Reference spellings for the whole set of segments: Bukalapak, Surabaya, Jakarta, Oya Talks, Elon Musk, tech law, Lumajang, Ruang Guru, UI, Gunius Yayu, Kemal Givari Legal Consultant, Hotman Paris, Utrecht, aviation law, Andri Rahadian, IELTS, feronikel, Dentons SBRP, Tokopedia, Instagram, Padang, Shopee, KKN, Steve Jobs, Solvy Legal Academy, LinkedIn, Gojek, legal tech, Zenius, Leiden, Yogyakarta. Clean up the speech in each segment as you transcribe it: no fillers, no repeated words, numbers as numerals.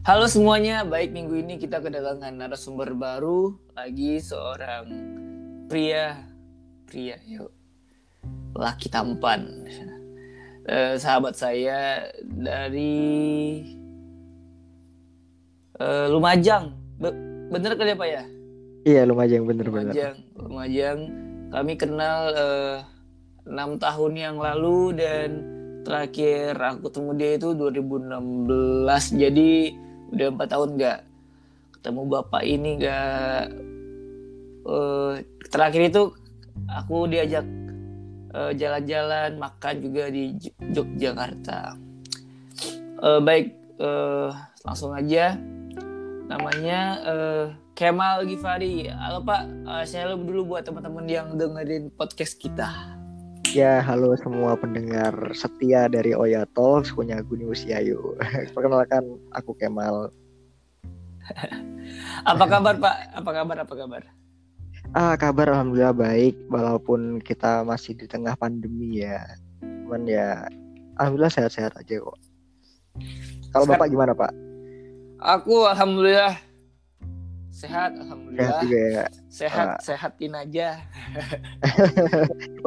Halo semuanya, baik minggu ini kita kedatangan narasumber baru lagi, seorang pria yuk, laki tampan, sahabat saya dari Lumajang, bener kali ya Pak ya? Iya, Lumajang, bener-bener Lumajang, kami kenal 6 tahun yang lalu dan terakhir aku ketemu dia itu 2016, jadi udah 4 tahun nggak ketemu bapak ini, nggak terakhir itu aku diajak jalan-jalan makan juga di Yogyakarta. Baik, langsung aja, namanya Kemal Givari. Halo Pak, saya lupa dulu buat teman-teman yang dengerin podcast kita. Ya, halo semua pendengar setia dari Oya Talks punya Gunius Yayu. Perkenalkan, aku Kemal. Apa kabar Pak? Apa kabar? Kabar alhamdulillah baik, walaupun kita masih di tengah pandemi ya. Cuman ya alhamdulillah sehat-sehat aja kok. Kalau Bapak gimana Pak? Aku alhamdulillah sehat, alhamdulillah. Ya. Sehatin aja.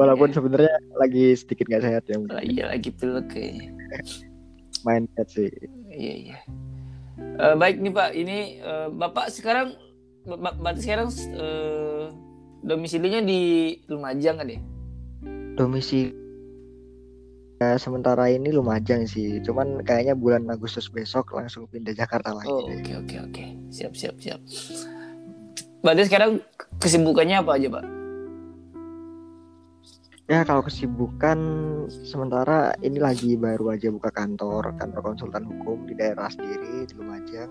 Walaupun sebenarnya lagi sedikit nggak sehat ya. Iya, lagi pilek kayaknya. Mindset sih. Iya. Baik nih Pak, ini Bapak sekarang, domisilinya di Lumajang kan ya? Sementara ini Lumajang sih, cuman kayaknya bulan Agustus besok langsung pindah Jakarta lagi. Oke. Siap. Berarti sekarang kesibukannya apa aja Pak? Ya kalau kesibukan sementara ini lagi baru aja buka kantor konsultan hukum di daerah sendiri di Lumajang.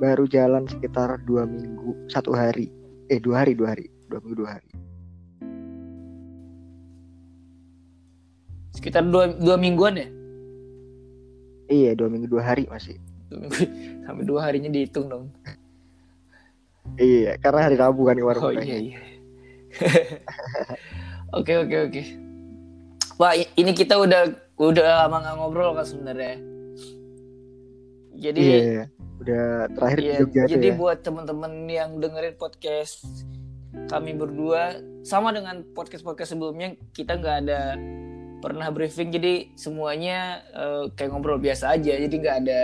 Baru jalan sekitar 2 minggu 2 hari. Sekitar 2 mingguan ya? Iya, 2 minggu 2 hari masih. 2 minggu, sampai 2 harinya dihitung dong. Iya, karena hari Rabu kan kemarin. Oh iya. Oke. Wah, ini kita udah lama nggak ngobrol kan sebenarnya. Jadi iya, udah terakhir iya, juga. Jadi ya, buat teman-teman yang dengerin podcast kami berdua, sama dengan podcast sebelumnya, kita nggak ada pernah briefing, jadi semuanya kayak ngobrol biasa aja, jadi nggak ada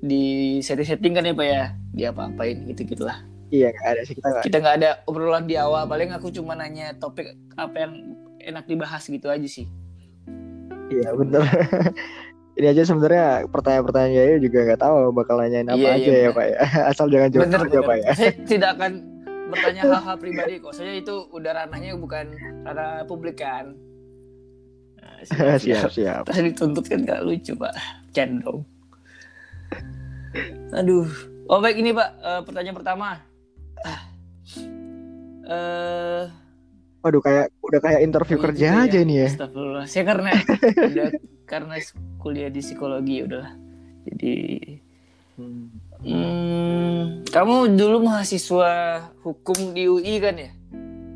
di setting kan ya Pak ya, di apa-apain gitu-gitulah. Iya, nggak ada sih, kita nggak ada obrolan di awal, paling aku cuma nanya topik apa yang enak dibahas gitu aja sih. Iya bener. Ini aja sebenarnya pertanyaan-pertanyaannya juga nggak tahu bakal nanyain apa ya Pak ya, asal jangan jawab aja Pak ya. Saya tidak akan bertanya hal-hal pribadi kok, soalnya itu udah ranahnya bukan ranah publik kan. Siap. Terus dituntut kan gak lucu Pak, cendong. Aduh. Oh baik, ini Pak, pertanyaan pertama. Waduh, udah kayak interview kerja aja ini ya. Astagfirullah. Saya karena kuliah di psikologi udahlah. Jadi kamu dulu mahasiswa hukum di UI kan ya?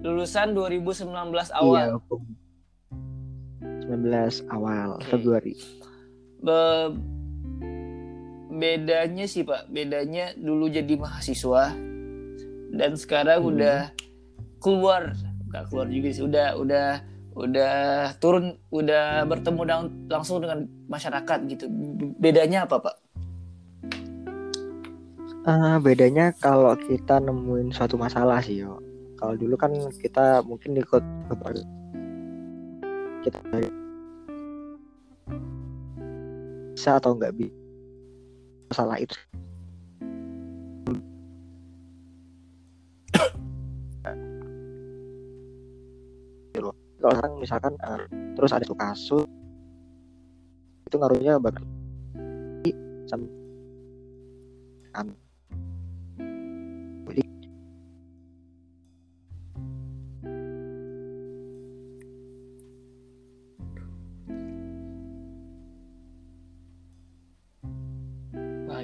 Lulusan 2019 awal. Iya, hukum 19 awal Februari. Bedanya sih Pak, dulu jadi mahasiswa dan sekarang udah turun, bertemu langsung dengan masyarakat gitu. Bedanya apa Pak? Bedanya kalau kita nemuin suatu masalah sih yo. Kalau dulu kan kita mungkin ikut kita bisa atau nggak bisa masalah itu kalau orang misalkan terus ada satu kasus itu ngaruhnya bakal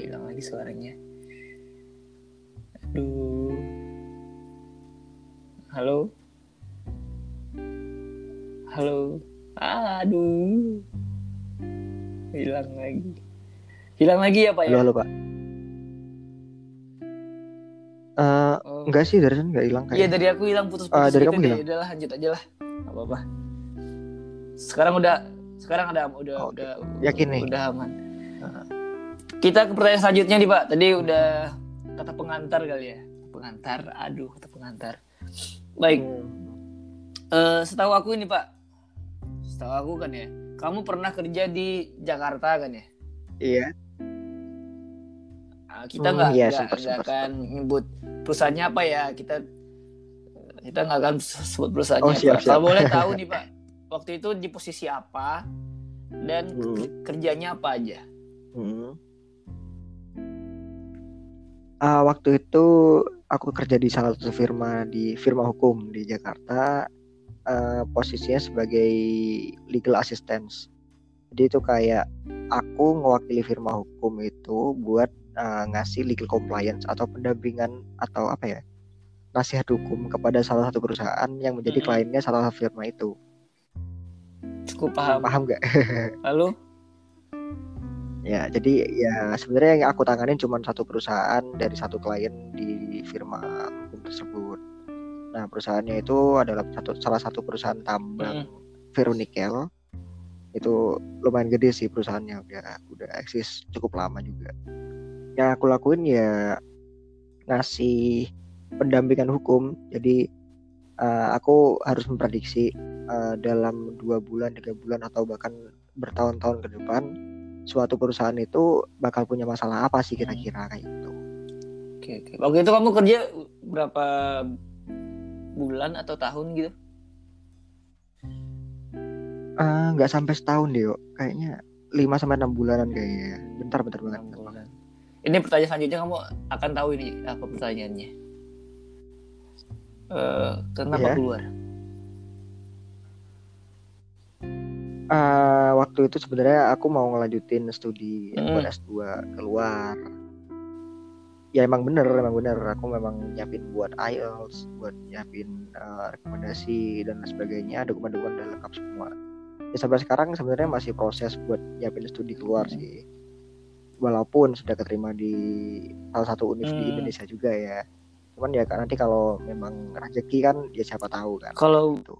hilang lagi suaranya. Aduh. Halo. Aduh. Hilang lagi ya Pak ya? Halo Pak. Enggak sih, dari sana enggak hilang kayaknya. Iya, dari aku hilang, putus-putus dari gitu. Kamu hilang. Udah lah, lanjut aja lah. Enggak apa-apa. Sekarang udah yakin nih. Udah aman. Kita ke pertanyaan selanjutnya nih, Pak. Tadi udah kata pengantar kali ya. Kata pengantar. Baik. Setahu aku ini, Pak. Setahu aku kan ya. Kamu pernah kerja di Jakarta kan ya? Iya. Kita nggak akan nyebut perusahaannya apa ya, kita nggak akan sebut perusahaannya. Kalau boleh tahu nih Pak, waktu itu di posisi apa dan kerjanya apa aja? Waktu itu aku kerja di salah satu firma hukum di Jakarta, posisinya sebagai legal assistant. Jadi itu kayak aku mewakili firma hukum itu buat ngasih legal compliance atau pendampingan atau apa ya, nasihat hukum kepada salah satu perusahaan yang menjadi kliennya salah satu firma itu. Cukup paham nggak? Lalu? Ya, jadi ya sebenarnya yang aku tanganin cuma satu perusahaan dari satu klien di firma hukum tersebut. Nah, perusahaannya itu adalah salah satu perusahaan tambang feronikel. Itu lumayan gede sih perusahaannya, udah eksis cukup lama juga. Yang aku lakuin ya ngasih pendampingan hukum. Jadi aku harus memprediksi dalam 2 bulan, 3 bulan atau bahkan bertahun-tahun ke depan suatu perusahaan itu bakal punya masalah apa sih kira-kira kayak gitu. Oke. Waktu itu kamu kerja berapa bulan atau tahun gitu? Nggak sampai setahun deh, kayaknya 5-6 bulanan kayaknya. Bentar banget. Ini pertanyaan selanjutnya kamu akan tahu ini apa pertanyaannya. Kenapa keluar? Waktu itu sebenarnya aku mau ngelanjutin studi buat S2 keluar. Ya emang bener. Aku memang nyiapin buat IELTS, buat nyiapin rekomendasi dan sebagainya, dokumen-dokumen udah lengkap semua. Ya, sampai sekarang sebenarnya masih proses buat nyiapin studi keluar sih. Walaupun sudah keterima di salah satu univ di Indonesia juga ya. Cuman ya nanti kalau memang rezeki kan ya siapa tahu kan. Kalau gitu.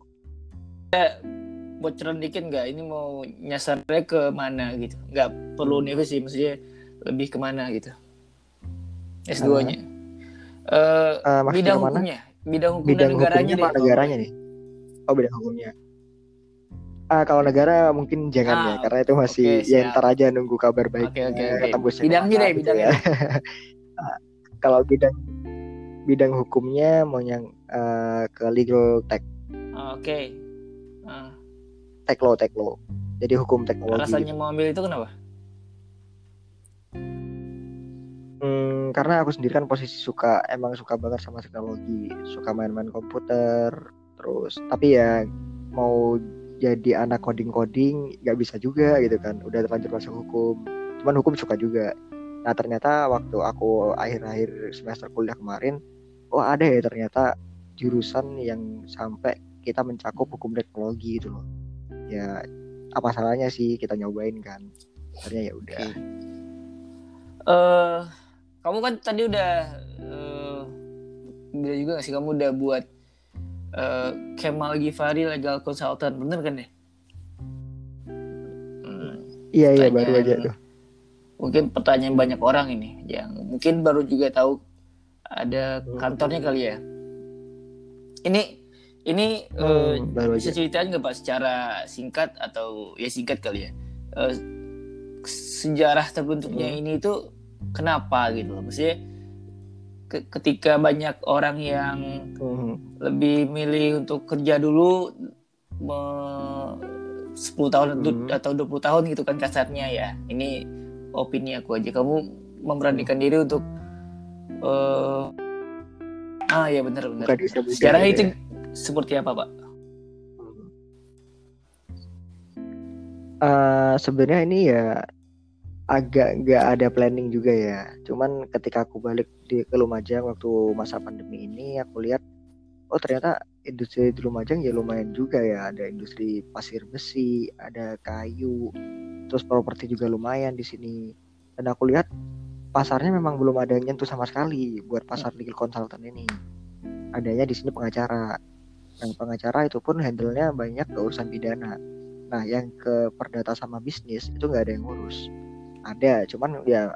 Bocoran dikit nggak? Ini mau nyasarnya ke mana gitu? Nggak perlu univ sih, maksudnya lebih kemana gitu? S2-nya. Bidang hukumnya. Bidang negaranya hukumnya deh. Negaranya nih. Oh, bidang hukumnya. Kalau negara mungkin jangan ya, karena itu masih ntar aja nunggu kabar baik. Oke. Bidangnya deh, bidangnya. Kalau bidang hukumnya mau yang ke legal tech. Oke. Tech law. Jadi hukum teknologi. Alasannya mau ambil itu kenapa? Karena aku sendiri kan emang suka banget sama teknologi, suka main-main komputer, terus tapi ya mau jadi anak coding-coding nggak bisa juga gitu kan, udah terlanjur masuk hukum. Cuman hukum suka juga. Nah ternyata waktu aku akhir-akhir semester kuliah kemarin, ada ya ternyata jurusan yang sampai kita mencakup hukum teknologi gitu loh. Ya apa salahnya sih kita nyobain kan? Ternyata ya udah. Kamu kan tadi udah juga nggak sih kamu udah buat Kemal Givari Legal Consultant, bener kan ya? Iya, baru aja tuh. Mungkin pertanyaan banyak orang ini yang mungkin baru juga tahu ada kantornya kali ya. Ini bisa ceritain nggak Pak secara singkat atau ya singkat kali ya, sejarah terbentuknya ini itu kenapa gitu loh, maksudnya ketika banyak orang yang lebih milih untuk kerja dulu 10 tahun atau 20 tahun gitu kan kasarnya ya. Ini opini aku aja. Kamu memberanikan diri untuk ya benar. Sejarahnya itu seperti apa, Pak? Sebenarnya ini ya agak nggak ada planning juga ya. Cuman ketika aku balik ke Lumajang waktu masa pandemi ini, aku lihat ternyata industri di Lumajang ya lumayan juga ya. Ada industri pasir besi, ada kayu, terus properti juga lumayan di sini. Dan aku lihat pasarnya memang belum ada yang nyentuh sama sekali buat pasar legal consultant ini. Adanya di sini pengacara. Nah, pengacara itu pun handle-nya banyak ke urusan pidana. Nah, yang ke perdata sama bisnis itu nggak ada yang ngurus. Ada, cuman ya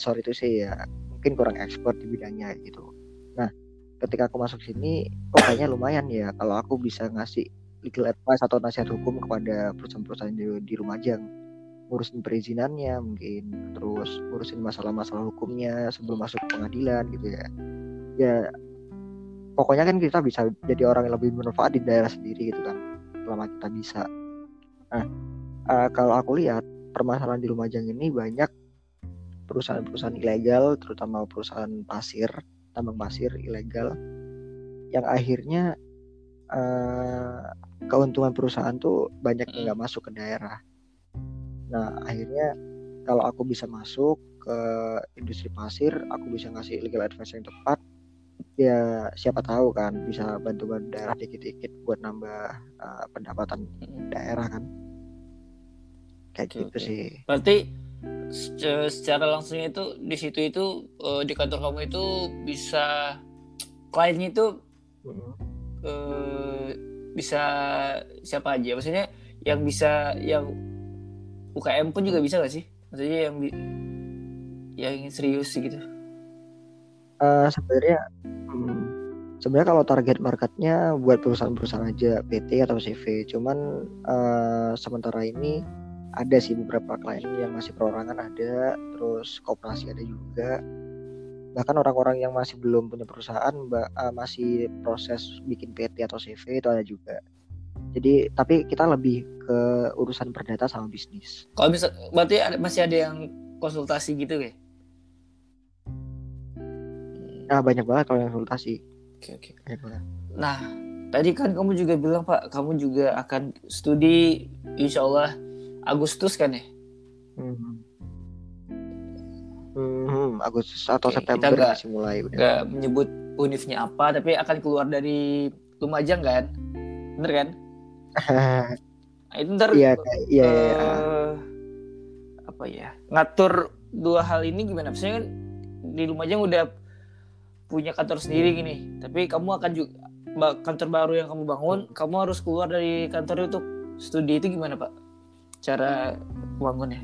sorry itu sih ya, mungkin kurang expert di bidangnya gitu. Nah, ketika aku masuk sini, kayaknya lumayan ya kalau aku bisa ngasih legal advice atau nasihat hukum kepada perusahaan-perusahaan di Lumajang. Ngurusin perizinannya mungkin, terus ngurusin masalah-masalah hukumnya sebelum masuk pengadilan gitu ya. Ya pokoknya kan kita bisa jadi orang yang lebih bermanfaat di daerah sendiri gitu kan, selama kita bisa. Nah kalau aku lihat permasalahan di Lumajang ini banyak perusahaan-perusahaan ilegal, terutama perusahaan pasir, tambang pasir ilegal, yang akhirnya keuntungan perusahaan tuh banyak yang nggak masuk ke daerah. Nah akhirnya kalau aku bisa masuk ke industri pasir, aku bisa ngasih legal advice yang tepat. Ya siapa tahu kan bisa bantu-bantu daerah dikit-dikit buat nambah pendapatan daerah kan. Kayak okay, gitu okay. Sih. Berarti secara langsungnya itu di situ itu di kantor kamu itu bisa kliennya itu bisa siapa aja? Maksudnya yang bisa yang UKM pun juga bisa gak sih? Maksudnya yang serius gitu. Sebenarnya kalau target marketnya buat perusahaan-perusahaan aja, PT atau CV. Cuman sementara ini ada sih beberapa klien yang masih perorangan ada, terus koperasi ada juga. Bahkan orang-orang yang masih belum punya perusahaan masih proses bikin PT atau CV itu ada juga. Jadi tapi kita lebih ke urusan perdata sama bisnis. Kalau bisa, berarti masih ada yang konsultasi gitu ya? Nah banyak banget kalau yang konsultasi. Oke. Banyak banget. Nah tadi kan kamu juga bilang Pak, kamu juga akan studi insyaallah Agustus kan ya? Agustus atau September masih mulai. Gak menyebut univnya apa, tapi akan keluar dari Lumajang kan? Bener kan? Nah, itu ntar apa ya, ngatur dua hal ini gimana? Maksudnya kan di Lumajang udah punya kantor sendiri gini, tapi kamu akan juga kantor baru yang kamu bangun, kamu harus keluar dari kantor untuk studi. Itu gimana Pak cara bangunnya?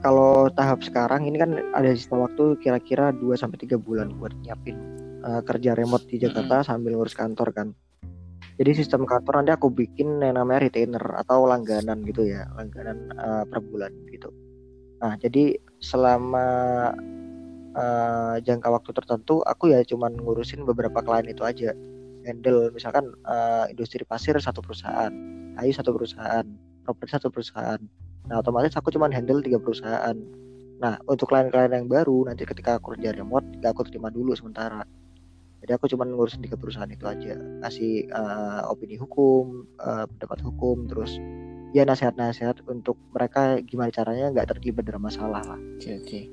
Kalau tahap sekarang ini kan ada sisa waktu kira-kira 2-3 bulan buat nyiapin kerja remote di Jakarta sambil ngurus kantor kan. Jadi sistem kantor nanti aku bikin yang namanya retainer atau langganan gitu ya, langganan per bulan gitu. Nah jadi selama jangka waktu tertentu aku ya cuman ngurusin beberapa klien itu aja. Handle misalkan industri pasir satu perusahaan, kayu satu perusahaan, properti satu perusahaan. Nah otomatis aku cuman handle 3 perusahaan. Nah untuk klien-klien yang baru nanti ketika aku kerja remote gak aku terima dulu sementara. Jadi aku cuma ngurusin 3 perusahaan itu aja, ngasih opini hukum, pendapat hukum, terus ya nasihat-nasihat untuk mereka gimana caranya nggak terlibat dalam masalah lah. Oke.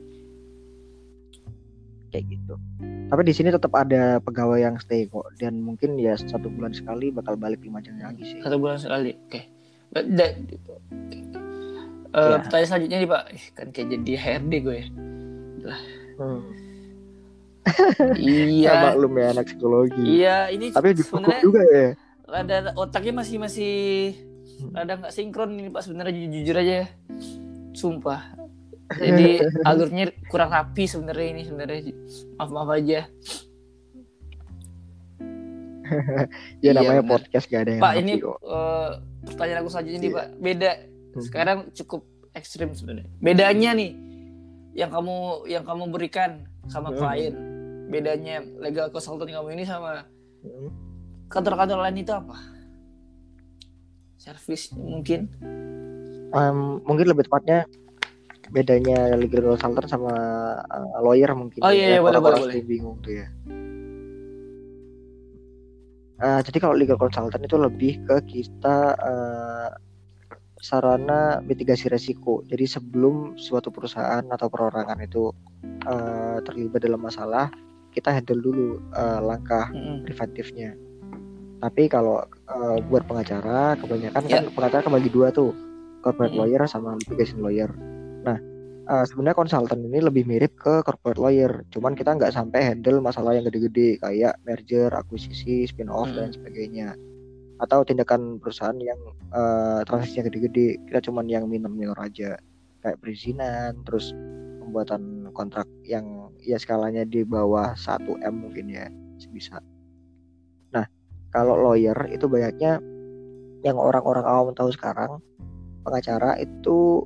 Kayak gitu. Tapi di sini tetap ada pegawai yang stay kok, dan mungkin ya 1 bulan sekali bakal balik Lumajang lagi sih. 1 bulan sekali, oke. Pertanyaan selanjutnya nih Pak, kan kayak jadi HRD gue ya. Iya, maklum ya anak psikologi. Iya, ini tapi juga ya. Rada otaknya masih rada nggak sinkron ini Pak sebenarnya, jujur aja, sumpah. Jadi alurnya kurang rapi sebenarnya ini sebenarnya, maaf aja. Ya namanya bener. Podcast gak ada yang Pak rapi, ini pertanyaan aku selanjutnya nih Pak, beda sekarang cukup ekstrim sebenarnya. Bedanya nih yang kamu berikan sama klien, bedanya legal consultant kamu ini sama kantor-kantor lain itu apa? Service mungkin? Mungkin lebih tepatnya bedanya legal consultant sama lawyer mungkin. Oh iya, boleh. Bingung tuh ya. Jadi kalau legal consultant itu lebih ke kita sarana mitigasi resiko. Jadi sebelum suatu perusahaan atau perorangan itu terlibat dalam masalah, kita handle dulu langkah preventifnya. Tapi kalau buat pengacara kebanyakan kan pengacara kebagi 2 tuh, corporate lawyer sama litigation lawyer. Nah, sebenarnya konsultan ini lebih mirip ke corporate lawyer, cuman kita nggak sampai handle masalah yang gede-gede kayak merger, akuisisi, spin-off dan sebagainya, atau tindakan perusahaan yang transaksinya gede-gede. Kita cuman yang minor-minor aja, kayak perizinan, terus pembuatan kontrak yang ya skalanya di bawah 1M mungkin ya, sebisa. Nah, kalau lawyer itu banyaknya yang orang-orang awam tahu sekarang, pengacara itu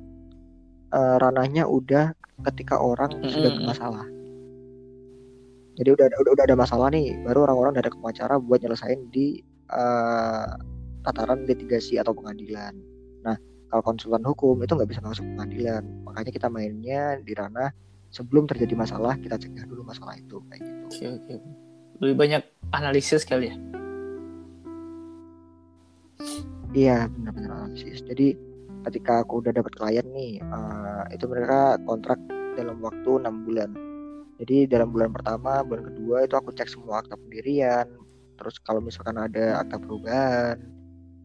ranahnya udah ketika orang sudah bermasalah. Jadi udah ada masalah nih, baru orang-orang datang ke pengacara buat nyelesain di tataran litigasi atau pengadilan. Nah, kalau konsultan hukum itu nggak bisa masuk pengadilan, makanya kita mainnya di ranah sebelum terjadi masalah, kita cegah dulu masalah itu, kayak gitu. Oke. Lebih banyak analisis kali ya? Iya, benar-benar analisis. Jadi ketika aku udah dapat klien nih, itu mereka kontrak dalam waktu 6 bulan. Jadi dalam bulan pertama, bulan kedua itu aku cek semua akta pendirian. Terus kalau misalkan ada akta perubahan,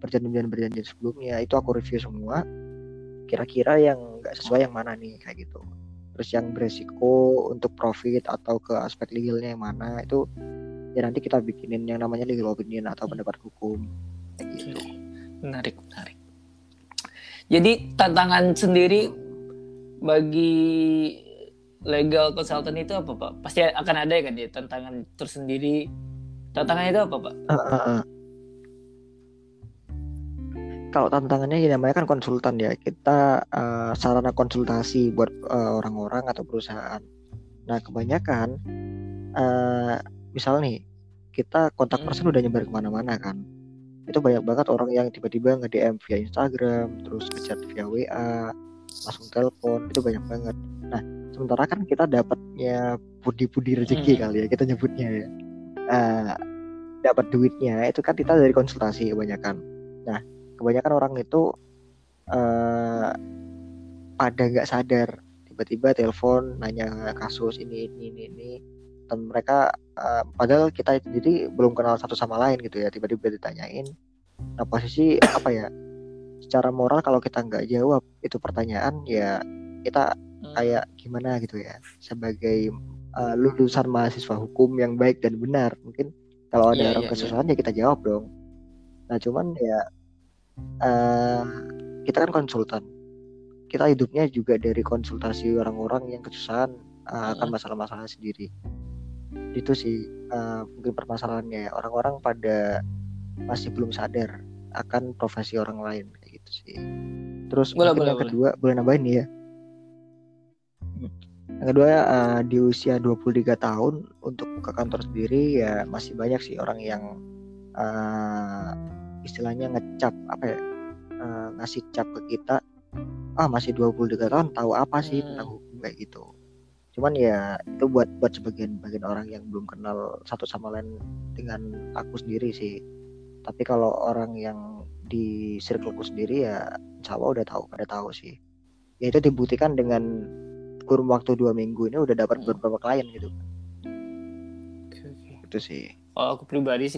perjanjian-perjanjian sebelumnya, itu aku review semua. Kira-kira yang nggak sesuai yang mana nih, kayak gitu. Terus yang beresiko untuk profit atau ke aspek legalnya yang mana, itu ya nanti kita bikinin yang namanya legal opinion atau pendapat hukum, kayak gitu. Menarik. Jadi tantangan sendiri bagi legal consultant itu apa, Pak? Pasti akan ada kan ya tantangan tersendiri. Tantangannya itu apa, Pak? Kalau tantangannya ya namanya kan konsultan ya. Kita sarana konsultasi buat orang-orang atau perusahaan. Nah, kebanyakan misal nih, kita kontak person udah nyebar kemana-mana kan. Itu banyak banget orang yang tiba-tiba nge-DM via Instagram, terus nge-chat via WA, langsung telepon, itu banyak banget. Nah, sementara kan kita dapatnya budi-budi rezeki kali ya, kita nyebutnya ya. Dapat duitnya itu kan kita dari konsultasi kebanyakan. Nah, kebanyakan orang itu pada nggak sadar, tiba-tiba telepon nanya kasus ini. Dan mereka padahal kita sendiri belum kenal satu sama lain gitu ya, tiba-tiba ditanyain. Nah, posisi apa ya? Secara moral kalau kita nggak jawab itu pertanyaan ya kita kayak gimana gitu ya, sebagai lulusan mahasiswa hukum yang baik dan benar. Mungkin kalau ada orang kesusahan ya kita jawab dong. Nah, cuman ya kita kan konsultan, kita hidupnya juga dari konsultasi orang-orang yang kesusahan akan masalah-masalah sendiri. Itu sih mungkin permasalahannya, orang-orang pada masih belum sadar akan profesi orang lain, kayak gitu sih. Terus yang kedua, boleh nambahin nih ya? Yang kedua, di usia 23 tahun untuk buka kantor sendiri ya masih banyak sih orang yang istilahnya ngecap, apa ya, ngasih cap ke kita, masih 23 tahun tahu apa sih tentang hukum, kayak gitu. Cuman ya itu buat sebagian orang yang belum kenal satu sama lain dengan aku sendiri sih. Tapi kalau orang yang di circleku sendiri ya insya Allah pada tahu sih. Ya itu dibuktikan dengan kurun waktu 2 minggu ini udah dapat beberapa klien gitu. Oke. Itu sih. Kalau aku pribadi sih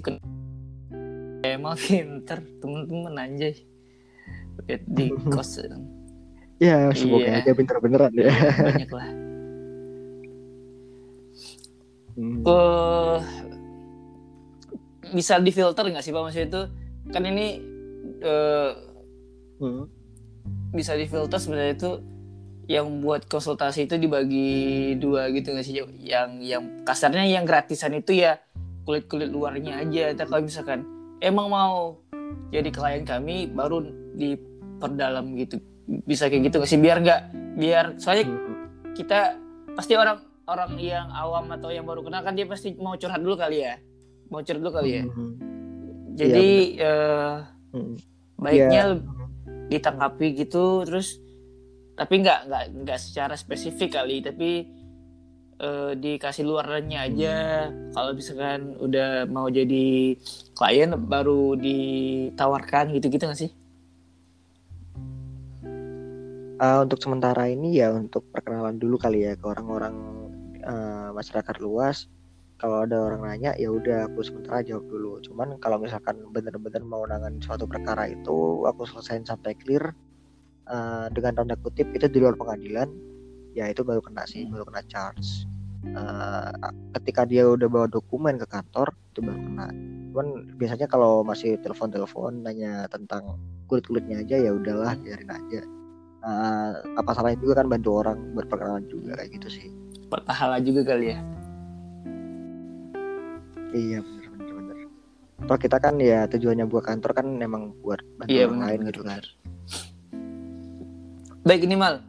emang pinter temen-temen anjay. Lihat di kos. Ya semoga aja pinter beneran ya. Banyak lah. Bisa difilter nggak sih Pak, maksudnya itu kan ini bisa difilter sebenarnya itu. Yang buat konsultasi itu dibagi dua gitu nggak sih? Yang kasarnya yang gratisan itu ya kulit luarnya aja. Tapi kalau misalkan emang mau jadi klien kami baru diperdalam gitu, bisa kayak gitu nggak sih? Biar soalnya kita pasti orang yang awam atau yang baru kenal kan dia pasti mau curhat dulu kali ya, Jadi baiknya ditangkapi gitu terus. Tapi nggak secara spesifik kali, tapi dikasih luarannya aja. Kalau misalkan udah mau jadi klien baru ditawarkan gitu nggak sih? Untuk sementara ini ya untuk perkenalan dulu kali ya ke orang-orang masyarakat luas. Kalau ada orang nanya ya udah aku sementara jawab dulu. Cuman kalau misalkan benar-benar mau nanganin suatu perkara itu aku selesain sampai clear. dengan tanda kutip itu di luar pengadilan, ya itu baru kena sih, baru kena charge. Ketika dia udah bawa dokumen ke kantor itu baru kena. Cuman biasanya kalau masih telepon-telepon nanya tentang kulit-kulitnya aja, ya udahlah biarin aja. Apa salahnya juga kan bantu orang berperkenalan juga, kayak gitu sih. Pahala juga kali ya. Iya benar. Kalau kita kan ya tujuannya buat kantor kan memang buat bantu orang lain gitu kan. Baik, ini Mal,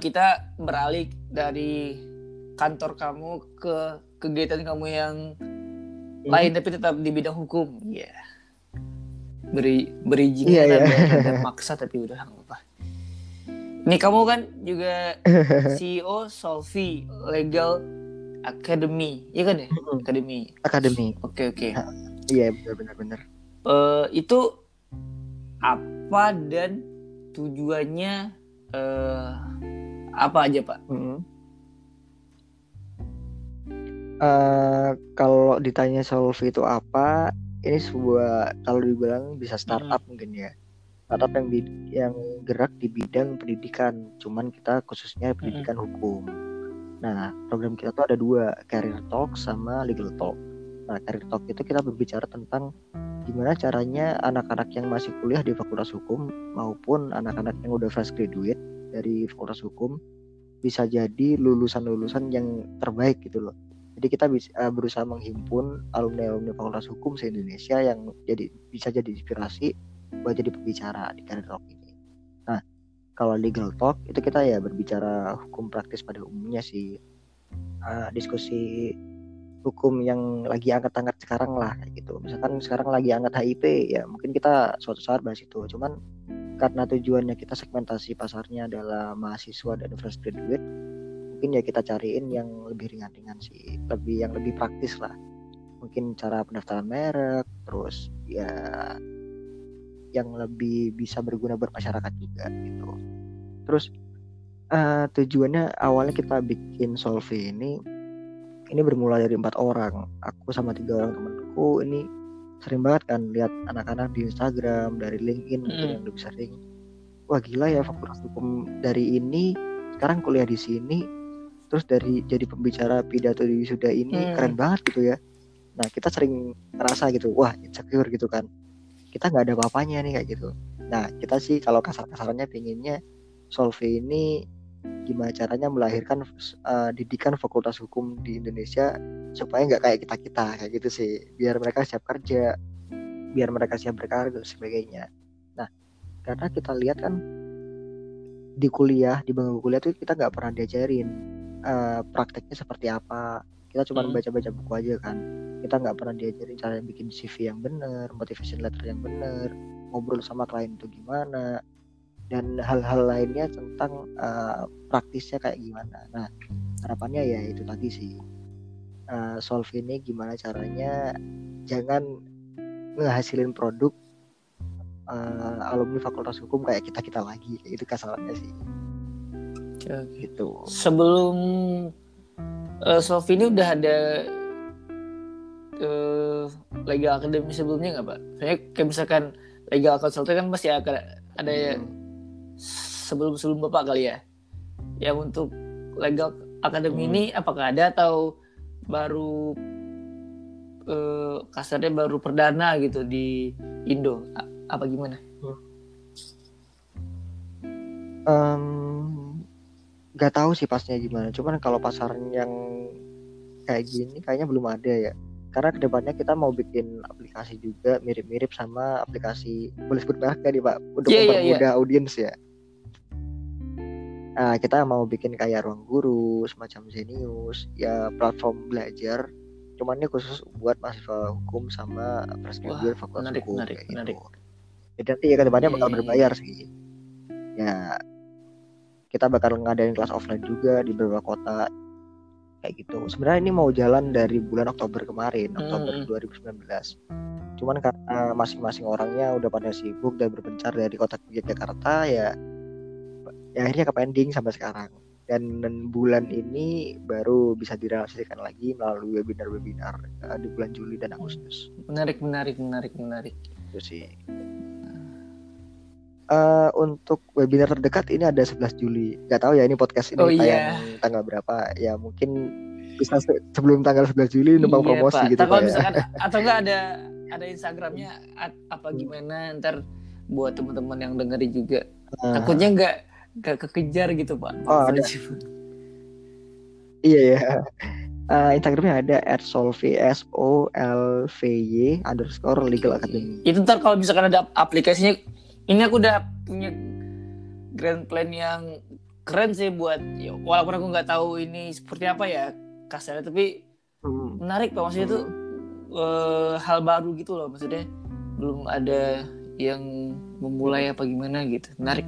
kita beralih dari kantor kamu ke kegiatan kamu yang lain tapi tetap di bidang hukum. Iya. Beri jika ada maksa tapi udah nggak apa. Nih kamu kan juga CEO Solvy Legal Academy, iya kan ya? Academy. Oke. Iya benar. Itu apa dan tujuannya apa aja Pak? Kalau ditanya Solvy itu apa, ini sebuah, kalau dibilang bisa startup mungkin ya. Startup yang gerak di bidang pendidikan, cuman kita khususnya pendidikan hukum. Nah, program kita tuh ada dua, Career Talk sama Legal Talk. Nah, Career Talk itu kita berbicara tentang gimana caranya anak-anak yang masih kuliah di Fakultas Hukum maupun anak-anak yang udah fresh graduate dari Fakultas Hukum bisa jadi lulusan-lulusan yang terbaik gitu loh. Jadi kita berusaha menghimpun alumni-alumni Fakultas Hukum se-Indonesia yang bisa jadi inspirasi buat jadi pembicara di Career Talk ini. Nah, kalau Legal Talk itu kita ya berbicara hukum praktis pada umumnya sih, diskusi hukum yang lagi angkat-angkat sekarang lah gitu. Misalkan sekarang lagi angkat HIP, ya mungkin kita suatu saat bahas itu. Cuman karena tujuannya kita segmentasi pasarnya adalah mahasiswa dan fresh graduate, mungkin ya kita cariin yang lebih ringan-ringan sih, yang lebih praktis lah. Mungkin cara pendaftaran merek, terus ya yang lebih bisa berguna buat masyarakat juga gitu. Terus tujuannya awalnya kita bikin Solvy ini bermula dari 4 orang, aku sama 3 orang temanku. Ini sering banget kan lihat anak-anak di Instagram, dari LinkedIn gitu, yang lebih sering. Wah gila ya, fakultas hukum dari ini sekarang kuliah di sini, terus dari jadi pembicara pidato di wisuda ini keren banget gitu ya. Nah kita sering ngerasa gitu, wah insecure gitu kan, kita nggak ada apa-apanya nih kayak gitu. Nah kita sih kalau kasar-kasarnya pinginnya Solvy ini gimana caranya melahirkan didikan fakultas hukum di Indonesia supaya nggak kayak kita kayak gitu sih, biar mereka siap kerja, biar mereka siap berkarir dan sebagainya. Nah karena kita lihat kan di kuliah, di bangku kuliah tuh kita nggak pernah diajarin prakteknya seperti apa. Kita cuma baca-baca buku aja kan. Kita nggak pernah diajarin cara bikin CV yang benar, motivation letter yang benar, ngobrol sama klien itu gimana, dan hal-hal lainnya tentang praktisnya kayak gimana. Nah harapannya ya itu tadi sih, Solvy ini gimana caranya jangan ngehasilin produk alumni fakultas hukum kayak kita lagi, kayak itu kasarannya sih. Gitu. Sebelum Solvy ini udah ada Legal Academy sebelumnya nggak Pak? Soalnya kayak misalkan Legal Consultant kan pasti akan ada sebelum Bapak kali ya. Yang untuk Legal Academy ini apakah ada atau baru kasarnya baru perdana gitu di Indo? Apa gimana? Nggak tahu sih pasnya gimana. Cuman kalau pasaran yang kayak gini kayaknya belum ada ya. Karena kedepannya kita mau bikin aplikasi juga mirip-mirip sama aplikasi, boleh sebut merek gak nih Pak? Untuk mempermudah audiens ya. Nah, kita mau bikin kayak Ruang Guru, semacam Zenius, ya platform belajar. Cuman ini khusus buat mahasiswa hukum sama preskriptur fakultas hukum. Menarik. Jadi nanti ya kedepannya bakal berbayar sih. Ya kita bakal ngadain kelas offline juga di beberapa kota. Kayak gitu. Sebenarnya ini mau jalan dari bulan Oktober kemarin, Oktober 2019. Cuman karena masing-masing orangnya udah pada sibuk dan berpencar dari kota ke Jakarta, ya akhirnya kepending sampai sekarang. Dan bulan ini baru bisa direalisasikan lagi melalui webinar-webinar di bulan Juli dan Agustus. Menarik. Itu sih. untuk webinar terdekat ini ada 11 Juli. Gak tahu ya ini podcast ini tayang tanggal berapa. Ya mungkin bisa sebelum tanggal 11 Juli numpang promosi Pak. Gitu Pak. Misalkan, atau enggak ada Instagramnya apa gimana ntar buat teman-teman yang dengerin juga. Takutnya enggak kekejar gitu Pak. Oh, ada. Iya ya. Instagramnya ada @solvy_legal_academy. Itu ntar kalau misalkan ada aplikasinya. Ini aku udah punya grand plan yang keren sih buat, ya, walaupun aku nggak tahu ini seperti apa ya kasarnya, tapi menarik Pak, maksudnya itu hal baru gitu loh, maksudnya belum ada yang memulai apa gimana gitu, menarik,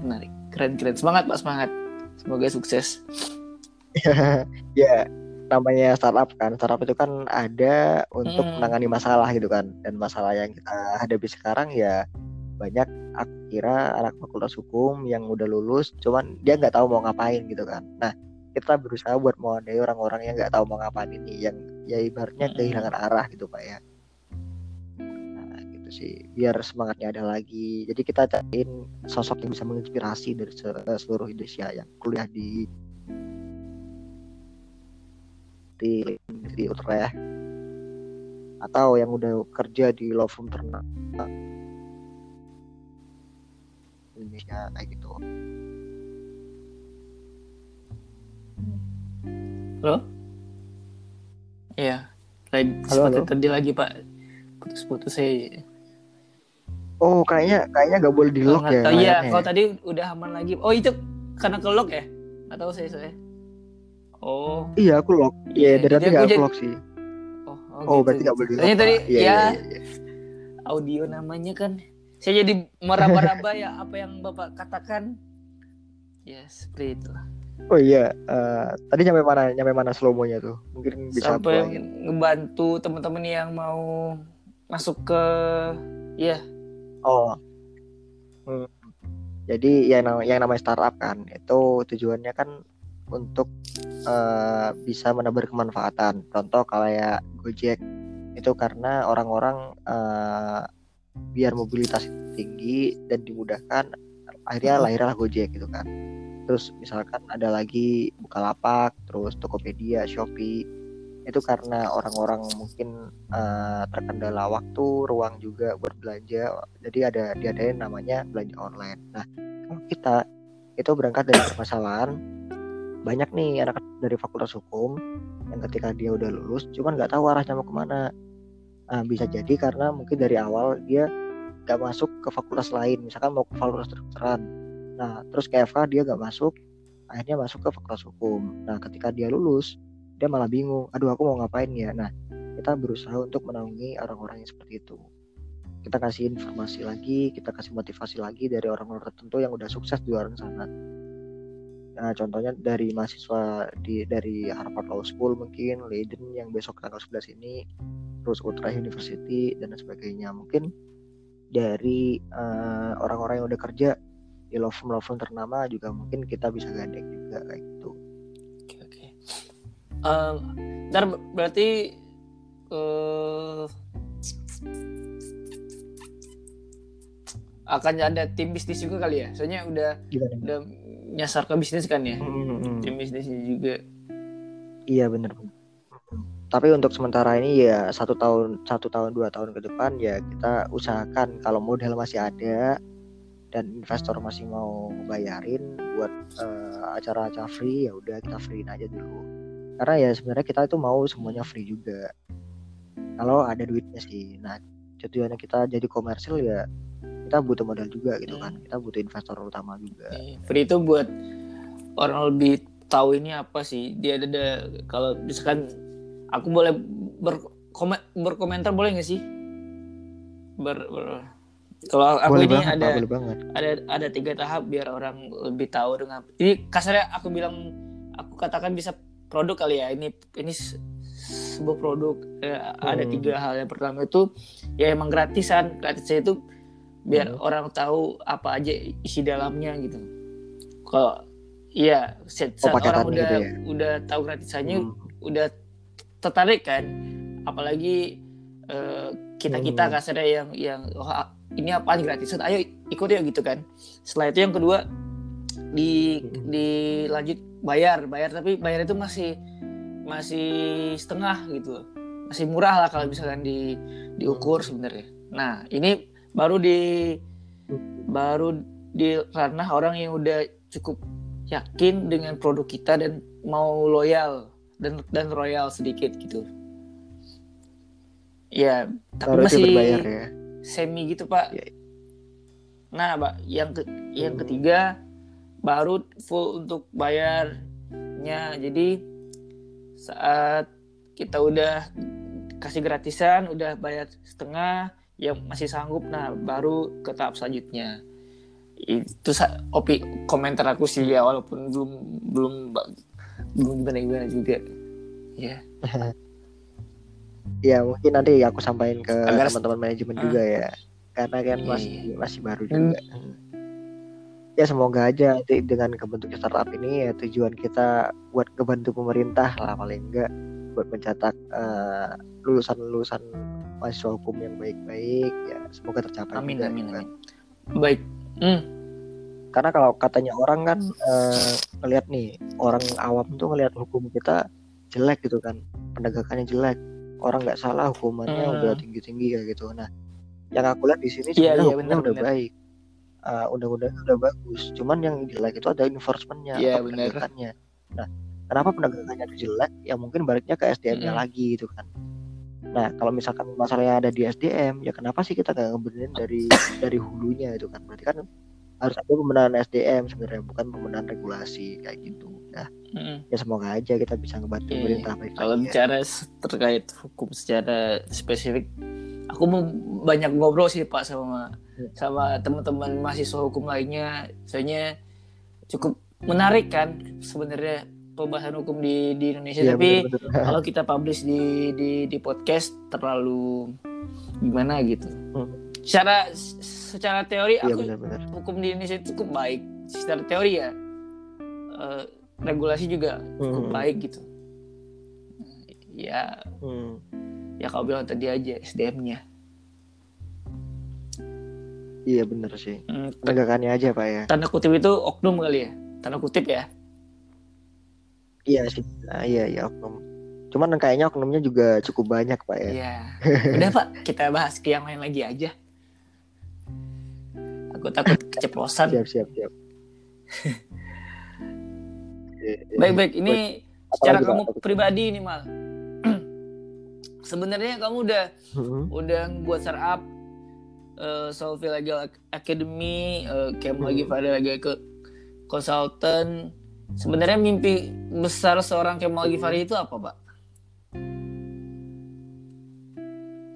keren, semangat Pak, semangat, semoga sukses. Ya, namanya startup itu kan ada untuk menangani masalah gitu kan, dan masalah yang kita hadapi sekarang ya banyak. Aku kira anak fakultas hukum yang udah lulus cuman dia nggak tahu mau ngapain gitu kan. Nah kita berusaha buat mewadahi orang-orang yang nggak tahu mau ngapain ini, yang ya ibaratnya kehilangan arah gitu Pak ya. Nah gitu sih, biar semangatnya ada lagi. Jadi kita cariin sosok yang bisa menginspirasi dari seluruh Indonesia yang kuliah di Utrecht atau yang udah kerja di law firm ternama Indonesia kayak gitu. Halo? Iya. Tadi lagi Pak. Putus-putus saya. Oh, kayaknya enggak boleh di-lock ya. Iya, kalau tadi udah aman lagi. Oh, itu karena ke-lock ya? Enggak tahu saya. Oh. Iya, aku lock. Iya, dari tadi enggak lock sih. Oh, gitu. Berarti enggak boleh di-lock. Tadi ya. Audio namanya kan. Saya jadi meraba-raba ya apa yang Bapak katakan. Ya, seperti itulah. Oh iya, tadi nyampe mana slow-mo-nya tuh? Mungkin bisa sampai ngebantu teman-teman yang mau masuk ke ya. Oh. Jadi yang namanya startup kan, itu tujuannya kan untuk bisa menambah kemanfaatan. Contoh kayak Gojek itu karena orang-orang biar mobilitas tinggi dan dimudahkan, akhirnya lahirlah Gojek gitu kan. Terus misalkan ada lagi Bukalapak, terus Tokopedia, Shopee, itu karena orang-orang mungkin terkendala waktu, ruang juga buat belanja, jadi diadain namanya belanja online. Nah kita itu berangkat dari permasalahan banyak nih anak dari fakultas hukum yang ketika dia udah lulus cuman nggak tahu arahnya mau kemana. Bisa jadi karena mungkin dari awal dia gak masuk ke fakultas lain, misalkan mau ke fakultas kedokteran. Nah terus ke FK dia gak masuk, akhirnya masuk ke fakultas hukum. Nah ketika dia lulus dia malah bingung, aduh aku mau ngapain ya. Nah kita berusaha untuk menaungi orang-orang yang seperti itu. Kita kasih informasi lagi, kita kasih motivasi lagi dari orang-orang tertentu yang udah sukses di luar sana. Nah contohnya dari mahasiswa dari Harvard Law School mungkin, Leiden yang besok tanggal 11 ini, terus Utrecht University dan sebagainya. Mungkin dari orang-orang yang udah kerja di law firm ternama juga mungkin kita bisa gandeng juga kayak gitu. Oke. Ntar berarti akan ada tim bisnis juga kali ya? Soalnya udah nyasar ke bisnis kan ya? Tim bisnisnya juga. Iya benar. Tapi untuk sementara ini ya 1 tahun 2 tahun ke depan ya kita usahakan kalau modal masih ada dan investor masih mau bayarin buat acara-acara free, ya udah kita freein aja dulu. Karena ya sebenarnya kita itu mau semuanya free juga kalau ada duitnya sih. Nah tujuannya kita jadi komersil ya kita butuh modal juga gitu kan, kita butuh investor utama juga. Free itu buat orang lebih tahu ini apa sih dia ada. Kalau misalkan aku boleh berkomentar boleh nggak sih? Kalau aku boleh ini banget, ada 3 tahap biar orang lebih tahu dengan. Ini kasarnya aku katakan bisa produk kali ya. Ini sebuah produk. Ada 3 hal. Yang pertama itu ya emang gratisan. Gratisnya itu biar orang tahu apa aja isi dalamnya gitu. Kalau iya saat orang udah tahu gratisannya udah tertarik kan, apalagi kita kasarnya yang ini apaan gratisan, ayo ikut yuk gitu kan. Setelah itu yang kedua dilanjut bayar, tapi bayar itu masih setengah gitu, masih murah lah kalau misalkan diukur sebenarnya. Nah ini baru di ranah orang yang udah cukup yakin dengan produk kita dan mau loyal dan royal sedikit gitu. Ya, tapi masih berbayar, ya. Semi gitu Pak. Ya. Nah, Pak, yang ketiga baru full untuk bayarnya. Jadi saat kita udah kasih gratisan, udah bayar setengah, yang masih sanggup, nah baru ke tahap selanjutnya. Itu komentar aku sih ya, walaupun belum gimana juga. Ya. Yeah. Ya mungkin nanti aku sampaikan ke teman-teman manajemen juga ya, karena kan masih baru juga. Ya semoga aja dengan kebentuknya startup ini ya, tujuan kita buat kebantu pemerintah lah, paling enggak buat mencetak lulusan-lulusan mahasiswa hukum yang baik-baik ya, semoga tercapai. Amin. Baik. Karena kalau katanya orang kan ngelihat nih, orang awam tuh ngelihat hukum kita jelek gitu kan, penegakannya jelek, orang nggak salah hukumannya udah tinggi-tinggi kayak gitu. Nah, yang aku lihat di sini sebenarnya hukumnya udah baik, undang-undangnya udah bagus. Cuman yang jelek itu ada enforcementnya, penegakannya. Nah, kenapa penegakannya itu jelek? Ya mungkin baliknya ke SDM-nya lagi gitu kan. Nah, kalau misalkan masalahnya ada di SDM, ya kenapa sih kita nggak ngebenerin dari hulunya gitu kan? Berarti kan harus ada pembenahan SDM sebenarnya, bukan pembenahan regulasi kayak gitu. Nah, ya semoga aja kita bisa ngebantu pemerintah. Kalau bicara terkait hukum secara spesifik, aku mau banyak ngobrol sih Pak sama teman-teman mahasiswa hukum lainnya. Soalnya cukup menarik kan sebenarnya pembahasan hukum di Indonesia, tapi bener-bener. Kalau kita publish di podcast terlalu gimana gitu. Secara teori aku hukum di Indonesia cukup baik secara teori ya. Regulasi juga cukup baik gitu. Ya. Ya kau bilang tadi aja SDM-nya. Iya benar sih. Penegakannya aja Pak ya. Tanda kutip itu oknum kali ya. Tanda kutip ya. Iya sih. Iya oknum. Cuman kayaknya oknumnya juga cukup banyak Pak ya. Iya. Udah Pak, kita bahas ke yang lain lagi aja. Aku takut keceplosan. Siap. Baik, ini secara kamu pribadi ini Mal. Sebenarnya kamu udah buat startup Solvy Legal Academy, Kemal Givari Legal Consultant. Sebenarnya mimpi besar seorang Kemal Givari itu apa, Pak?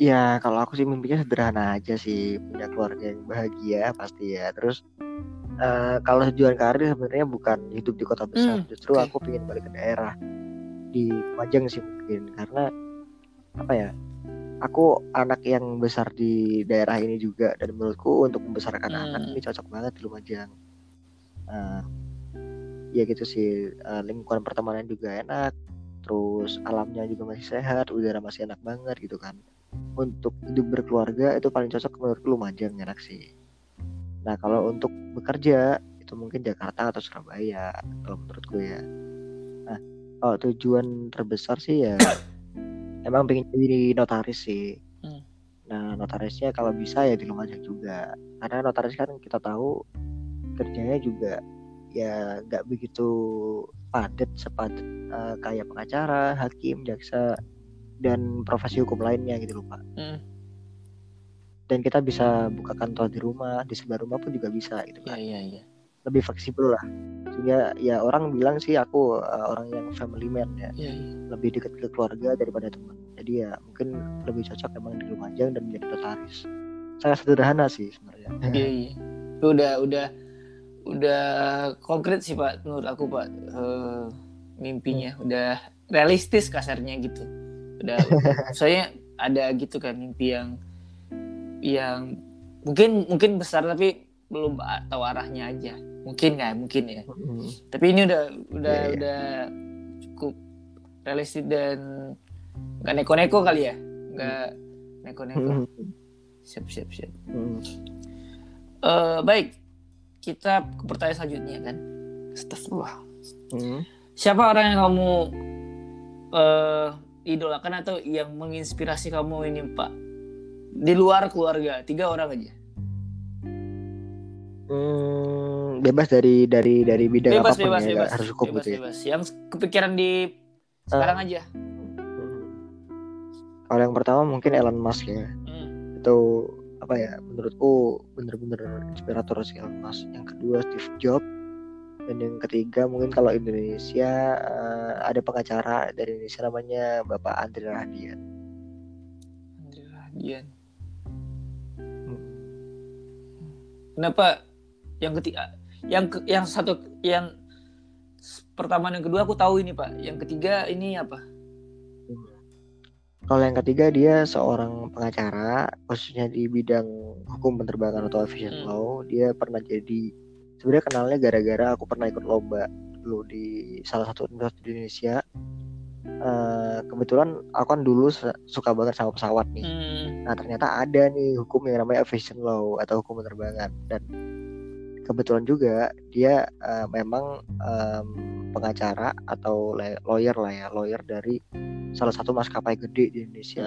Ya, kalau aku sih mimpinya sederhana aja sih, punya keluarga yang bahagia pasti ya. Terus kalau tujuan karir sebenarnya bukan hidup di kota besar, justru aku pengen balik ke daerah, di Lumajang sih mungkin, karena apa ya, aku anak yang besar di daerah ini juga, dan menurutku untuk membesarkan anak ini cocok banget di Lumajang. Ya gitu sih, lingkungan pertemanan juga enak, terus alamnya juga masih sehat, udara masih enak banget gitu kan. Untuk hidup berkeluarga itu paling cocok menurutku Lumajang, enak sih. Nah kalau untuk bekerja itu mungkin Jakarta atau Surabaya kalau menurutku ya. Nah kalau tujuan terbesar sih ya emang pengen jadi notaris sih. Nah notarisnya kalau bisa ya di Lumajang juga, karena notaris kan kita tahu kerjanya juga ya gak begitu sepadet kayak pengacara, hakim, jaksa dan profesi hukum lainnya gitu loh Pak. Dan kita bisa buka kantor di rumah, di sebelah rumah pun juga bisa gitu kan. Iya. Lebih fleksibel lah. Sehingga ya orang bilang sih aku orang yang family man ya. Lebih dekat ke keluarga daripada teman. Jadi ya mungkin lebih cocok emang di Lumajang dan menjadi notaris. Sangat sederhana sih sebenarnya. Iya. Itu udah konkret sih Pak, menurut aku Pak. Mimpinya udah realistis kasarnya gitu. Udah soalnya ada gitu kan mimpi yang mungkin besar tapi belum tahu arahnya aja mungkin ya tapi ini udah cukup realistis dan nggak neko-neko kali ya. Siap. Baik, kita ke pertanyaan selanjutnya kan. Astagfirullah. Siapa orang yang kamu idolakan atau yang menginspirasi kamu ini, Pak? Di luar keluarga, 3 orang aja. Bebas dari bidang bebas, apapun bebas, ya, bebas, harus cukup bebas, gitu ya. Bebas. Yang kepikiran di sekarang aja. Kalau yang pertama mungkin Elon Musk ya. Itu apa ya, menurutku bener-bener inspirator si Elon Musk. Yang kedua Steve Jobs. Dan yang ketiga mungkin kalau Indonesia ada pengacara dari Indonesia namanya Bapak Andri Rahadian. Kenapa yang ketiga, yang satu, yang pertama dan kedua aku tahu ini Pak. Yang ketiga ini apa? Kalau yang ketiga dia seorang pengacara, khususnya di bidang hukum penerbangan atau aviation law. Dia pernah jadi, sebenarnya kenalnya gara-gara aku pernah ikut lomba dulu di salah satu universitas di Indonesia. Kebetulan aku kan dulu suka banget sama pesawat nih. Nah ternyata ada nih hukum yang namanya aviation law atau hukum penerbangan. Dan kebetulan juga dia memang pengacara atau lawyer lah ya, lawyer dari salah satu maskapai gede di Indonesia.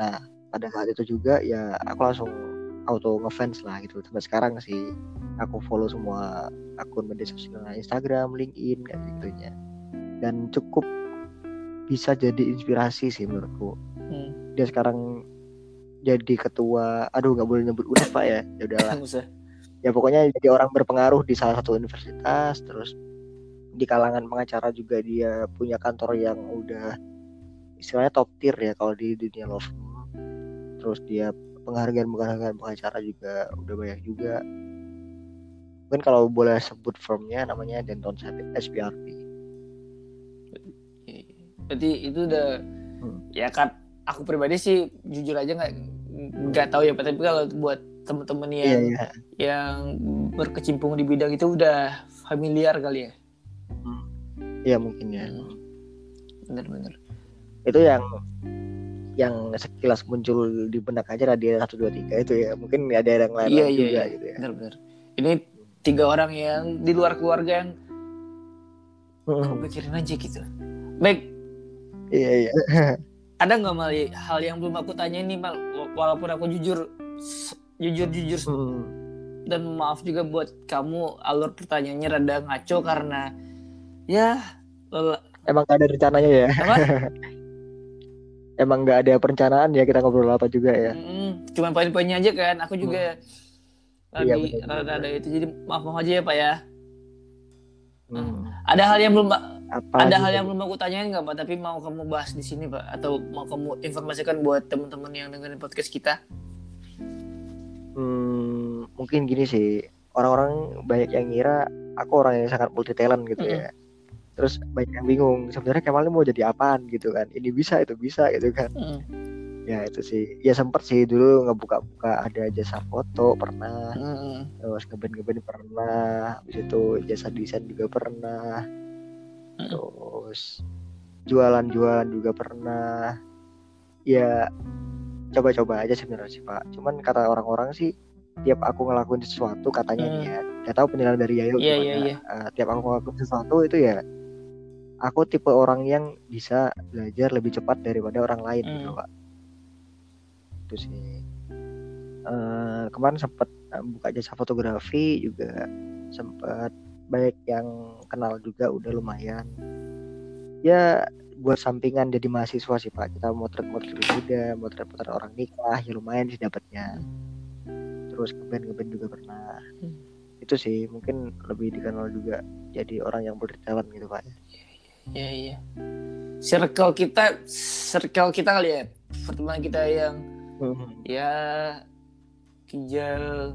Nah pada saat itu juga ya aku langsung auto ngefans lah gitu. Sampai sekarang sih aku follow semua akun media sosial, Instagram, LinkedIn kayak gitunya. Dan cukup bisa jadi inspirasi sih menurutku. Dia sekarang jadi ketua, aduh nggak boleh nyebut UNED Pak ya, ya udahlah. Ya pokoknya jadi orang berpengaruh di salah satu universitas. Terus di kalangan pengacara juga dia punya kantor yang udah istilahnya top tier ya kalau di dunia law firm. Terus dia penghargaan pengacara juga udah banyak juga. Mungkin kalau boleh sebut firmnya namanya Dentons SBRP. Berarti itu udah ya kan, aku pribadi sih jujur aja nggak tahu ya, tapi kalau buat teman-teman yang yeah, yang berkecimpung di bidang itu udah familiar kali ya. Iya mungkin ya. Benar-benar. Itu yang sekilas muncul di benak aja lah dia 1, 2, 3 itu ya, mungkin ada yang lain juga gitu ya. Benar-benar. Ini 3 orang yang di luar keluarga yang aku pikirin aja gitu. Baik. Iya. Ada nggak Mal hal yang belum aku tanya nih Mal, walaupun aku jujur dan maaf juga buat kamu alur pertanyaannya rada ngaco karena ya emang gak ada rencananya ya. Emang nggak ada perencanaan ya, kita ngobrol apa juga ya. Cuman poin-poinnya aja kan, aku juga lagi ada itu, jadi maaf aja ya Pak ya. Ada hal yang belum aku tanyain nggak Pak, tapi mau kamu bahas di sini Pak, atau mau kamu informasikan buat teman-teman yang dengerin podcast kita? Mungkin gini sih, orang-orang banyak yang ngira aku orang yang sangat multi talent gitu ya. Terus banyak yang bingung sebenarnya Kemal mau jadi apaan gitu kan, ini bisa itu bisa gitu kan. Ya itu sih, ya sempet sih dulu ngebuka-buka, ada jasa foto pernah, terus ngeband pernah, habis itu jasa desain juga pernah, terus jualan juga pernah. Ya coba-coba aja sebenarnya sih Pak, cuman kata orang-orang sih tiap aku ngelakuin sesuatu katanya nih ya, gak tahu penilaian dari Yayo gimana. Tiap aku ngelakuin sesuatu itu ya, aku tipe orang yang bisa belajar lebih cepat daripada orang lain gitu Pak. Itu sih. Kemarin sempat buka jasa fotografi juga, sempat banyak yang kenal juga udah lumayan. Ya buat sampingan jadi mahasiswa sih Pak, kita motret-motret muda, motret-motret orang nikah, ya lumayan sih dapatnya. Terus ngeband juga pernah. Itu sih mungkin lebih dikenal juga jadi orang yang bertalent gitu Pak. Iya. Circle kita kali ya, pertemanan kita yang ya Kijal,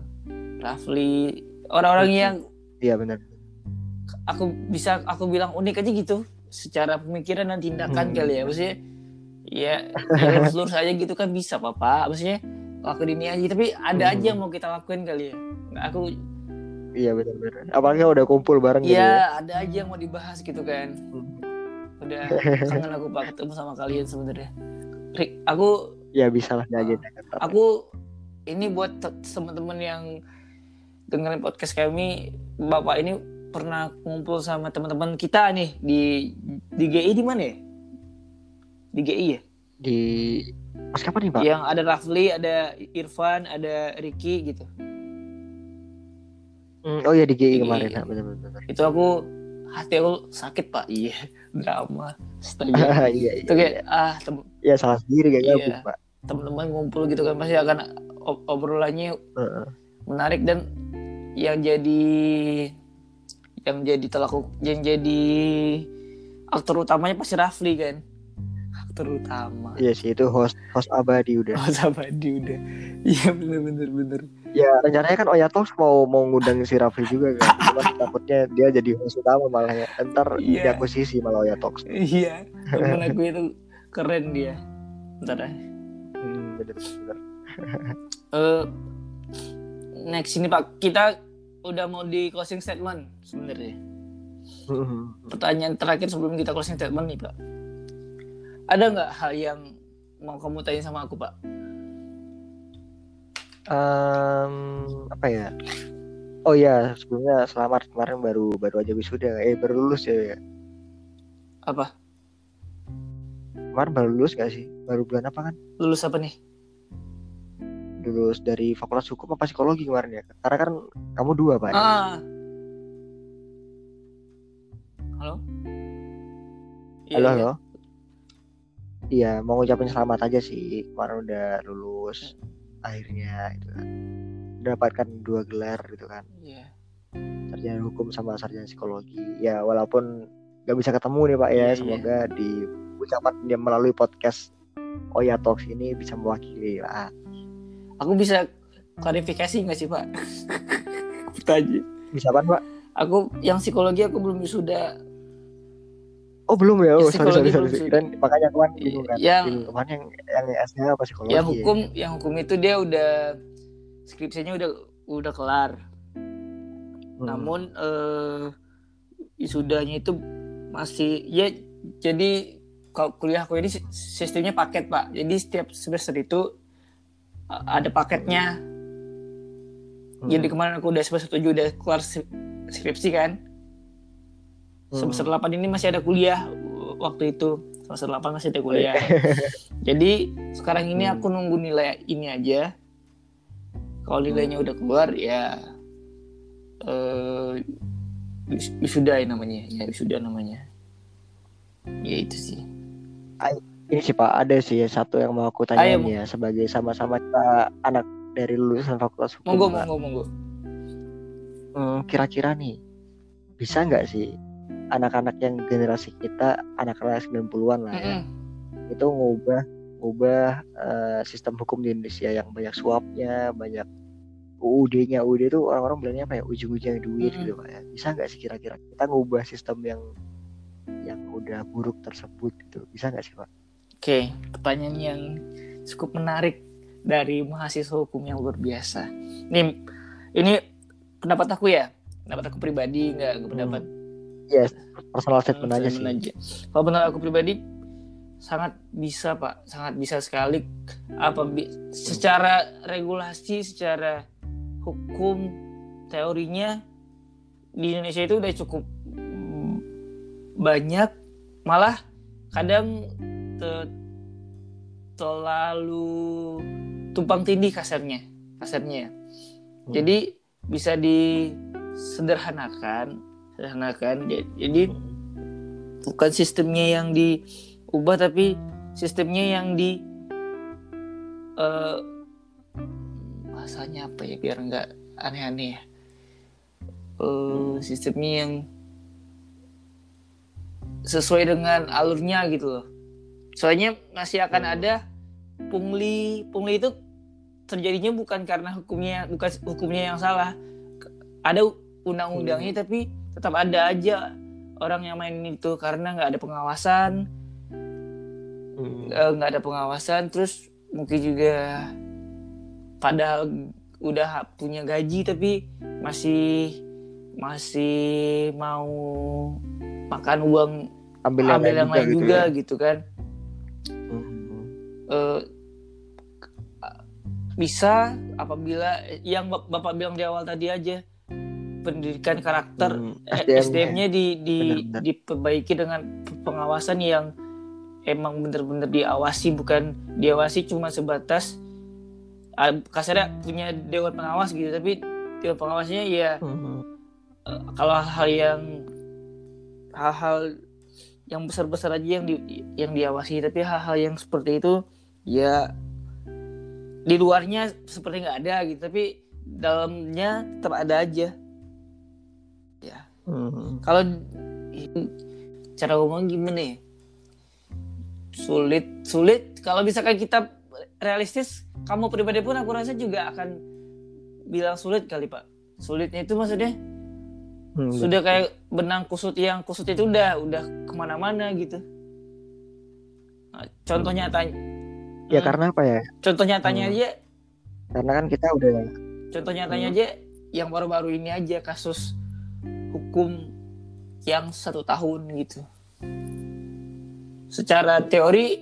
Rafli, orang-orang yang iya benar. Aku bilang unik aja gitu, secara pemikiran dan tindakan kali ya. Maksudnya ya lurus aja gitu kan, bisa Pak. Maksudnya lakuin ini aja, tapi ada aja yang mau kita lakuin kali ya. Iya benar-benar. Apalagi udah kumpul bareng gitu. Iya, ada aja yang mau dibahas gitu kan. Udah kangen aku Pak ketemu sama kalian sebenarnya. Aku ya bisalah aja. Aku ini buat teman-teman yang dengerin podcast kami, Bapak ini pernah ngumpul sama teman-teman kita nih di GI di mana ya? Di GI ya? Di pas kapan nih Pak? Yang ada Rafli, ada Irfan, ada Ricky gitu. Oh iya di GI kemarin, nah, benar-benar. Itu hati aku sakit Pak, iya drama. Iya. Itu kayak ya salah sendiri kayak gabung Pak. Teman-teman ngumpul gitu kan pasti akan obrolannya menarik, dan yang jadi aktor utamanya pasti Rafli kan. Aktor utama. Iya sih, itu host abadi udah. Iya benar. Ya rencananya kan Oya Talks mau ngundang si Rafli juga kan. Cuma takutnya dia jadi host utama malah ya. Entar diakuisisi malah Oya Talks. Iya. Temen aku itu keren dia. Entar deh. Benar. Next ini Pak, kita udah mau di closing statement sebenarnya. Pertanyaan terakhir sebelum kita closing statement nih Pak, ada nggak hal yang mau kamu tanya sama aku Pak? Apa ya? Oh ya, sebelumnya selamat, kemarin baru aja wisuda, baru lulus ya. Apa? Kemarin baru lulus nggak sih? Baru bulan apa kan? Lulus apa nih? Lulus dari Fakultas Hukum apa Psikologi kemarin ya? Karena kan kamu 2 Pak. Halo? Halo. Iya, mau ngucapin selamat aja sih. Kemarin udah lulus akhirnya gitu kan. Mendapatkan 2 gelar gitu kan. Iya. Yeah. Sarjana Hukum sama Sarjana Psikologi. Ya, walaupun gak bisa ketemu nih Pak ya. Yeah, semoga di ucapan dia melalui podcast Oya Talks ini bisa mewakili Pak. Aku bisa klarifikasi nggak sih Pak? Tanya. Bisa apaan Pak? Aku yang psikologi aku belum wisuda. Oh belum ya? Oh, sorry. Dan makanya kemarin bingung kan? Yang S-nya apa psikologi? Yang hukum, ya? Yang hukum itu dia udah skripsinya udah kelar. Namun wisudanya itu masih ya, jadi kalau kuliah aku ini sistemnya paket Pak. Jadi setiap semester itu ada paketnya. Jadi kemarin aku udah semester 7 udah keluar skripsi kan. Semester 8 ini masih ada kuliah waktu itu. Semester 8 masih ada kuliah. Jadi sekarang ini aku nunggu nilai ini aja. Kalau nilainya udah keluar ya wisuda namanya. Ya wisuda namanya. Ya itu sih. Ini sih Pak, ada sih satu yang mau aku tanyain ya, sebagai sama-sama kita anak dari lulusan Fakultas Hukum. Monggo. Kira-kira nih, bisa nggak sih anak-anak yang generasi kita, anak-anak 90-an lah ya, itu ngubah sistem hukum di Indonesia yang banyak suapnya, banyak UUD-nya. UUD itu orang-orang bilangnya apa ya, ujung-ujungnya duit gitu Pak ya. Bisa nggak sih kira-kira kita ngubah sistem yang udah buruk tersebut gitu, bisa nggak sih Pak? Oke, pertanyaan yang cukup menarik dari mahasiswa hukum yang luar biasa. Ini pendapat aku ya, pendapat aku pribadi, nggak pendapat. Yes, personal statement aja. Kalau pendapat aku pribadi, sangat bisa Pak, sangat bisa sekali. Secara regulasi, secara hukum, teorinya di Indonesia itu udah cukup banyak. Malah kadang terlalu tumpang tindih kasarnya. Jadi bisa disederhanakan. Jadi bukan sistemnya yang diubah, tapi sistemnya yang di bahasanya apa ya biar nggak aneh-aneh ya. Sistemnya yang sesuai dengan alurnya gitu loh. Soalnya masih akan ada pungli itu terjadinya bukan karena hukumnya yang salah. Ada undang-undangnya tapi tetap ada aja orang yang mainin itu karena nggak ada pengawasan. Nggak ada pengawasan, terus mungkin juga padahal udah punya gaji tapi masih mau makan uang ambil yang lain juga gitu kan. bisa apabila yang Bapak bilang di awal tadi aja, pendidikan karakter SDM-nya diperbaiki dengan pengawasan yang emang benar-benar diawasi, bukan diawasi cuma sebatas kasarnya punya dewan pengawas gitu, tapi dewan pengawasnya ya kalau hal-hal yang besar-besar aja yang diawasi, tapi hal-hal yang seperti itu ya di luarnya seperti nggak ada gitu, tapi dalamnya tetap ada aja. Ya, kalau cara ngomong gimana? Ya? Sulit. Kalau misalkan kita realistis, kamu pribadi pun aku rasa juga akan bilang sulit kali, Pak. Sulitnya itu maksudnya sudah kayak benang kusut, yang kusut itu udah kemana-mana gitu. Nah, contoh nyatanya. Ya karena apa ya? Contoh nyatanya aja. Karena kan kita udah. Contoh nyatanya aja, yang baru-baru ini aja kasus hukum yang 1 tahun gitu. Secara teori,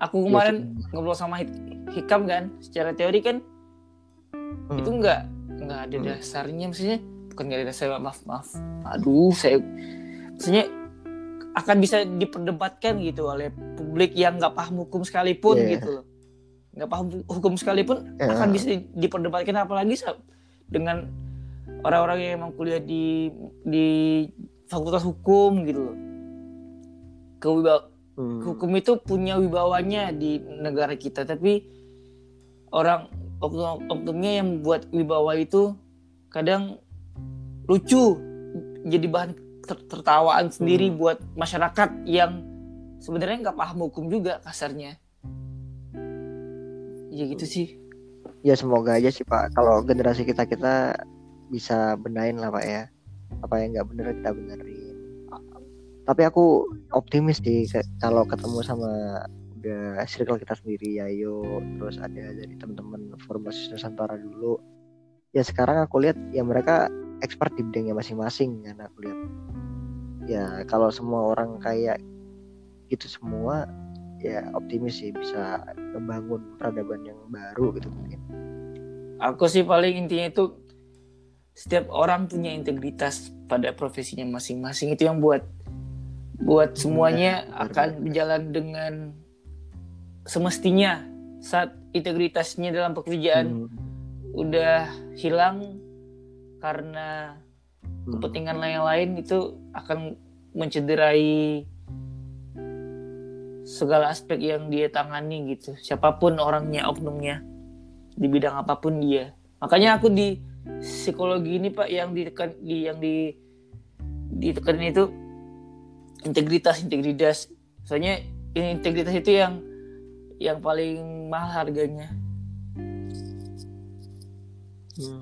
aku kemarin ngobrol sama Hikam kan, secara teori kan itu nggak ada dasarnya, maksudnya bukan nggak ada dasar, maaf, aduh saya, maksudnya akan bisa diperdebatkan gitu oleh publik yang nggak paham hukum sekalipun gitu loh, nggak paham hukum sekalipun akan bisa diperdebatkan, apalagi dengan orang-orang yang emang kuliah di fakultas hukum gitu loh. Hukum itu punya wibawanya di negara kita, tapi orang oknum-oknumnya yang buat wibawa itu kadang lucu, jadi bahan tertawaan sendiri buat masyarakat yang sebenarnya nggak paham hukum juga kasarnya. Ya gitu sih. Ya semoga aja sih Pak, kalau generasi kita bisa benain lah Pak ya, apa yang nggak bener kita benerin. Tapi aku optimis sih kalau ketemu sama udah circle kita sendiri, Yayo, terus ada dari teman-teman Forum Mahasiswa Nusantara dulu. Ya sekarang aku lihat ya mereka expert di bidangnya masing-masing kan aku lihat. Ya kalau semua orang kayak gitu semua, ya optimis sih bisa membangun peradaban yang baru gitu mungkin. Aku sih paling intinya itu setiap orang punya integritas pada profesinya masing-masing, itu yang buat semuanya akan berjalan dengan semestinya. Saat integritasnya dalam pekerjaan udah hilang karena kepentingan lain-lain, itu akan mencederai segala aspek yang dia tangani gitu, siapapun orangnya, oknumnya di bidang apapun dia. Makanya aku di psikologi ini Pak yang ditekan itu integritas, soalnya integritas itu yang paling mahal harganya.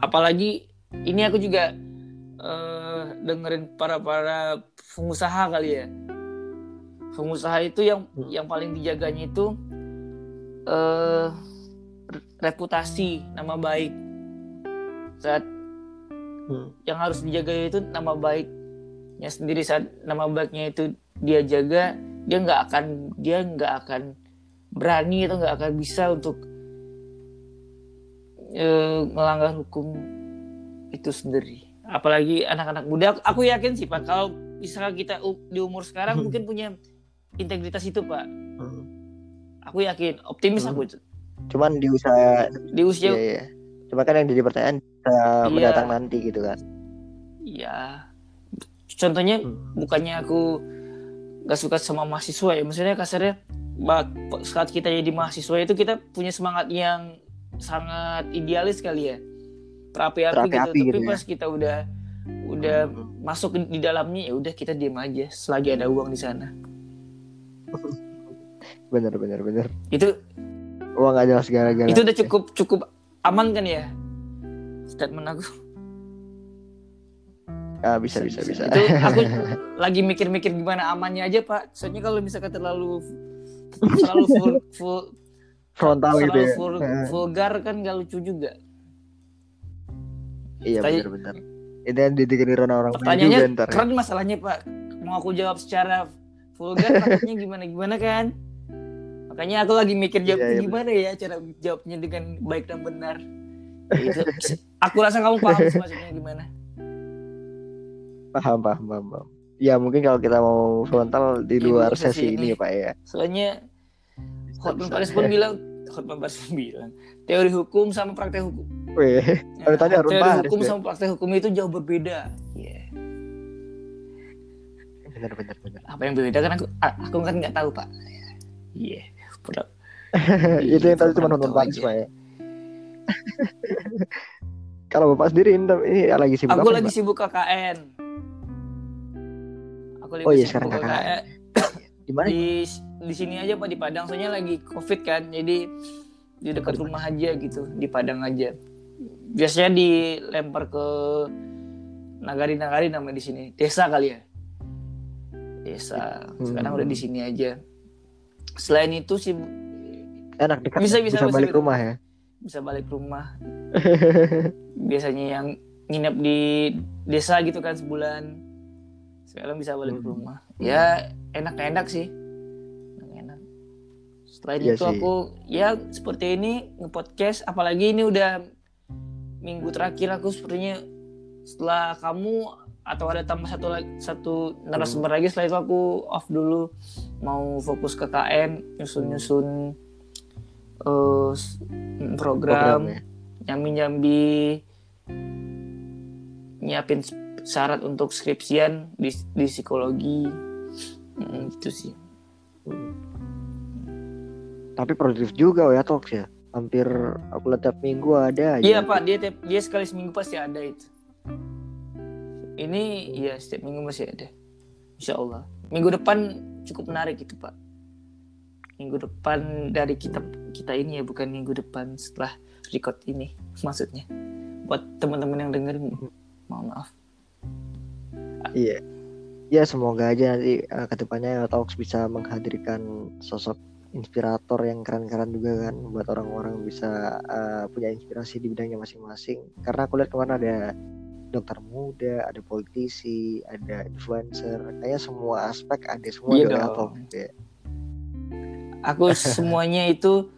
Apalagi ini aku juga dengerin para pengusaha kali ya. Pengusaha itu yang paling dijaganya itu reputasi, nama baik. Saat yang harus dijaga itu nama baik. Ya sendiri, saat nama baiknya itu dia jaga, dia nggak akan berani atau nggak akan bisa untuk melanggar hukum itu sendiri. Apalagi anak-anak muda, aku yakin sih Pak, kalau misalnya kita di umur sekarang mungkin punya integritas itu Pak. Aku yakin, optimis aku. Cuman di usia iya. Cuma kan yang jadi pertanyaan mendatang nanti gitu kan. Iya. Contohnya bukannya aku gak suka sama mahasiswa ya, maksudnya kasarnya saat kita jadi mahasiswa itu kita punya semangat yang sangat idealis kali ya, berapi-api gitu. Tapi pas kita udah masuk di dalamnya, ya udah kita diam aja selagi ada uang di sana. Bener itu uang gak jelas gara-gara itu udah cukup aman kan ya statement aku. Bisa. Itu aku lagi mikir-mikir gimana amannya aja Pak. Soalnya kalau misalkan terlalu full frontal gitu ya. Vulgar kan gak lucu juga. Iya benar. Ini yang didengerin orang-orang juga ntar. Pertanyaannya keren masalahnya Pak. Mau aku jawab secara vulgar takutnya gimana kan. Makanya aku lagi mikir jawabnya gimana ya, cara jawabnya dengan baik dan benar. Gitu. Aku rasa kamu paham maksudnya gimana. Paham. Ya mungkin kalau kita mau frontal di luar sesi ini ya Pak ya. Soalnya Hotman Paris pun bilang, teori hukum sama praktek hukum. Teori hukum sama praktek hukum itu jauh berbeda. Yeah. Benar. Apa yang berbeda kan aku kan nggak tahu Pak. Iya. Yeah. Itu yang tadi cuma nonton Pak ya. Kalau Bapak sendiri ini lagi sibuk apa? Aku lagi sibuk KKN. Sekarang KKN. Di mana? Di sini aja Pak, di Padang. Soalnya lagi Covid kan. Jadi di dekat rumah aja gitu, di Padang aja. Biasanya dilempar ke nagari-nagari namanya di sini. Desa kali ya. Desa. Sekarang udah di sini aja. Selain itu sih enak dekat. Bisa balik rumah ya. Bisa balik rumah. Biasanya yang nginep di desa gitu kan sebulan. Sekarang bisa balik rumah. Ya enak-enak sih. Enak. Selain itu sih. Aku ya seperti ini nge-podcast. Apalagi ini udah minggu terakhir aku sepertinya. Setelah kamu atau ada tambah satu narasumber lagi. Setelah itu aku off dulu. Mau fokus ke KKN. Nyusun-nyusun program ya. Nyambi-nyambi, nyiapin syarat untuk skripsian di psikologi gitu sih. Tapi produktif juga Oya Talks ya. Hampir aku lihat tiap minggu ada. Iya Pak, dia sekali seminggu pasti ada itu. Ini ya setiap minggu masih ada. Insya Allah minggu depan cukup menarik itu Pak. Minggu depan dari kita ini ya, bukan minggu depan setelah record ini maksudnya. Buat teman-teman yang dengerin, mohon maaf. Iya. Ya semoga aja nanti ke depannya Oya Talks bisa menghadirkan sosok inspirator yang keren-keren juga kan, buat orang-orang bisa punya inspirasi di bidangnya masing-masing. Karena aku lihat kemarin ada dokter muda, ada politisi, ada influencer. Kayaknya semua aspek ada semua di Oya Talks ya. Aku semuanya itu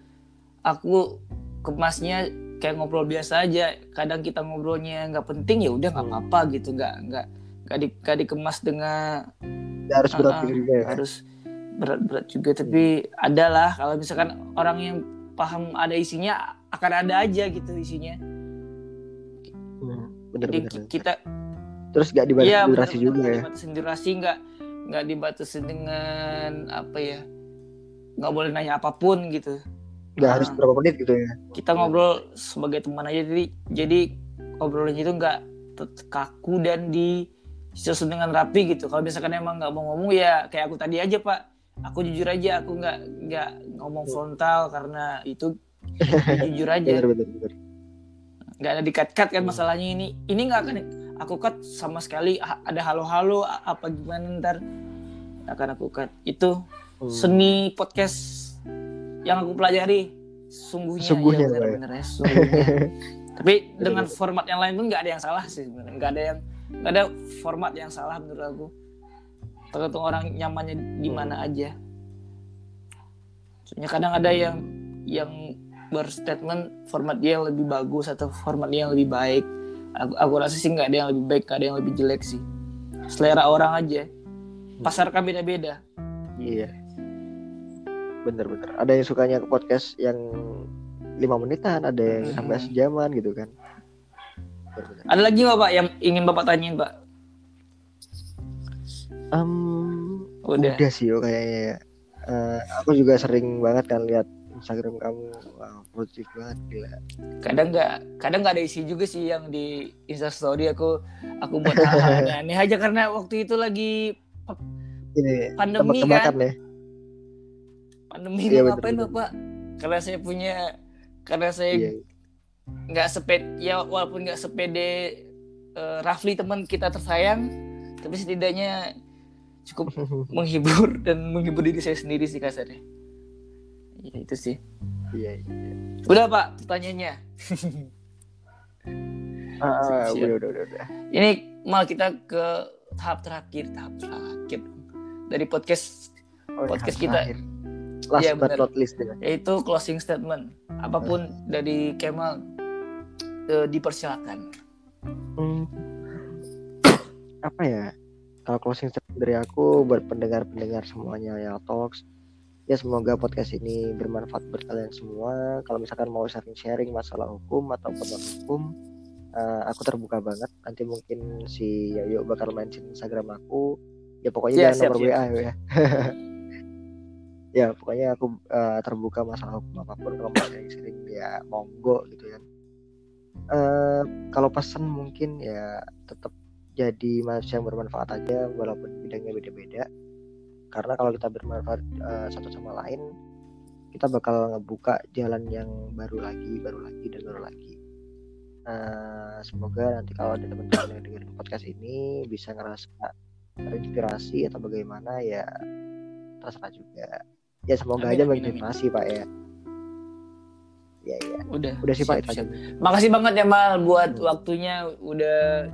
aku kemasnya kayak ngobrol biasa aja. Kadang kita ngobrolnya nggak penting ya udah nggak apa-apa gitu, nggak dikemas dengan harus berat juga ya. Harus berat juga tapi adalah kalau misalkan orang yang paham ada isinya akan ada aja gitu isinya. Bener. Kita terus nggak dibatasi durasi juga ya. Dibatasi durasi nggak dibatasi dengan apa ya. Nggak boleh nanya apapun gitu. Nggak harus berapa menit gitu ya. Kita ngobrol sebagai teman aja. Jadi obrolan itu nggak kaku dan disusun dengan rapi gitu. Kalau misalkan emang nggak mau ngomong ya kayak aku tadi aja Pak. Aku jujur aja, aku nggak ngomong frontal karena itu jujur aja. Bener. Nggak ada dikat-kat kan masalahnya ini. Ini nggak akan aku cut sama sekali. Ada halo-halo apa gimana ntar akan aku cut itu. Seni podcast yang aku pelajari sungguhnya ya benar-benar ya sungguhnya. Tapi dengan format yang lain pun nggak ada yang salah sih sebenarnya. Nggak ada format yang salah menurut aku. Tergantung orang nyamannya di mana aja. Soalnya kadang ada yang berstatement format dia yang lebih bagus atau format dia yang lebih baik. Aku rasa sih nggak ada yang lebih baik, nggak ada yang lebih jelek sih. Selera orang aja. Pasar kan beda-beda. Iya. Bener. Ada yang sukanya ke podcast yang 5 menitan, ada yang sampai sejaman gitu kan. Bener. Ada lagi nggak Pak yang ingin Bapak tanyain Pak? Udah sih kayaknya. Aku juga sering banget kan lihat Instagram kamu, produktif banget gila. Kadang nggak ada isi juga sih yang di Instastory aku buat aneh aja karena waktu itu lagi ini, pandemi kan ya. Pandemi ya, ngapain betul. Bapak? Karena saya nggak seped ya, walaupun nggak sepede Rafli teman kita tersayang, tapi setidaknya cukup menghibur dan menghibur diri saya sendiri sih kasarnya. Ya itu sih. Iya. Udah Pak pertanyaannya. Udah. Ini malah kita ke tahap terakhir dari podcast kita terakhir. last yeah, but not least ya. Yaitu closing statement. Apapun dari Kemal dipersilakan. Apa ya? Closing statement dari aku buat pendengar-pendengar semuanya ya Talks. Ya semoga podcast ini bermanfaat buat kalian semua. Kalau misalkan mau sharing-sharing masalah hukum atau penuh hukum, aku terbuka banget. Nanti mungkin si Yoyo bakal mention Instagram aku. Ya pokoknya jangan nomor WA ya. Ya pokoknya aku terbuka masalah hukum apapun. Kalau mau sering ya monggo gitu ya. Kalau pesan mungkin ya tetap jadi manusia yang bermanfaat aja, walaupun bidangnya beda-beda. Karena kalau kita bermanfaat satu sama lain, kita bakal ngebuka jalan yang baru lagi. Semoga nanti kalau ada teman-teman yang dengerin podcast ini bisa ngerasa terinspirasi atau bagaimana ya, terserah juga. Ya semoga amin, aja menginspirasi Pak ya. Ya. Udah sih Pak. Siap. Makasih banget ya Mal buat waktunya udah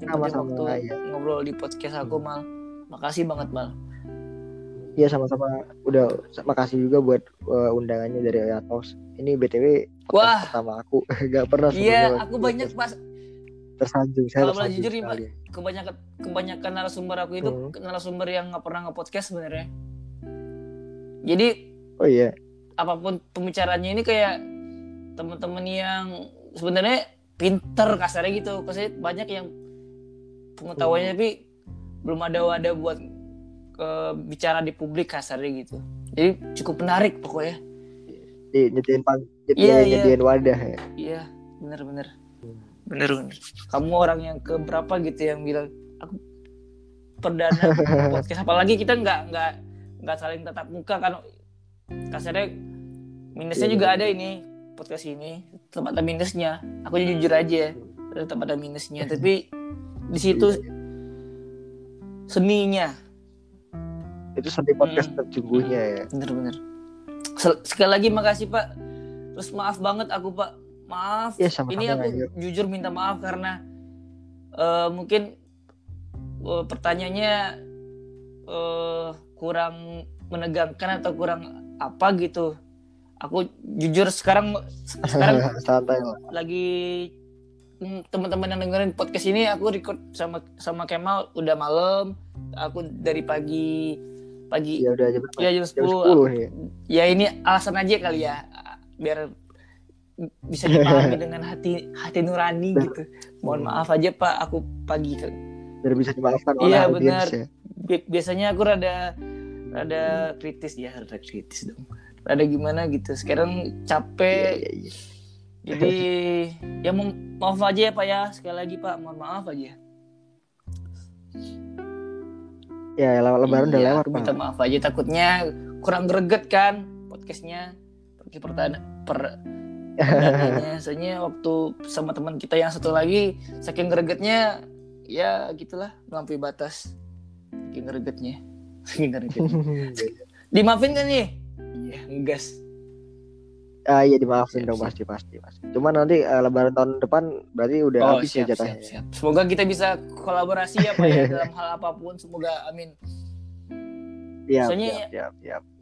waktu ya. Ngobrol di podcast aku Mal. Makasih banget Mal. Ya sama-sama. Udah makasih juga buat undangannya dari Oya Talks. Ini BTW wah pertama aku nggak pernah sebelumnya. Iya, aku banyak pas tersanjung. Kalau boleh jujur nih Pak, kebanyakan narasumber aku itu narasumber yang nggak pernah nge-podcast sebenarnya. Jadi apapun pembicaranya ini kayak teman-teman yang sebenarnya pinter kasarnya gitu. Kasarnya banyak yang pengetahuannya tapi belum ada wadah buat bicara di publik kasarnya gitu. Jadi cukup menarik pokoknya. Nyediain wadah ya. Iya, bener. Kamu orang yang keberapa gitu yang bilang aku perdana podcast. Apalagi kita nggak saling tatap muka kan. Kasarnya minusnya juga ada ini podcast ini, tempat ada minusnya. Aku jujur aja, tempat ada minusnya. Tapi di situ seninya. Itu seni podcast terjungguhnya ya. Bener. Sekali lagi makasih Pak. Terus maaf banget aku Pak. Maaf ya, ini aku jujur minta maaf karena mungkin pertanyaannya kurang menegangkan atau kurang apa gitu. Aku jujur sekarang lagi teman-teman yang dengerin podcast ini aku record sama Kemal udah malam. Aku dari pagi ya udah jam 10 ya. Ya ini alasan aja kali ya biar bisa dipahami dengan hati nurani gitu. Mohon maaf aja Pak, aku pagi kan biar bisa dimaafkan oleh audiens. Iya benar. Ya. Biasanya aku rada kritis ya, dong. Rada gimana gitu. Sekarang capek. Ya. Jadi ya maaf aja ya Pak ya. Sekali lagi Pak, mohon maaf aja. Ya, lebaran udah lewat, Pak. Minta maaf aja, takutnya kurang greget kan podcastnya. Soalnya waktu sama teman kita yang satu lagi saking gregetnya ya gitulah melampaui batas. Saking gregetnya. Dimaafin kan nih? Iya, ngegas. Iya dimaafin dong pasti. Cuma nanti lebaran tahun depan berarti udah habis ya jatahnya. Siap. Semoga kita bisa kolaborasi ya Pak ya dalam hal apapun. Semoga amin. Siap.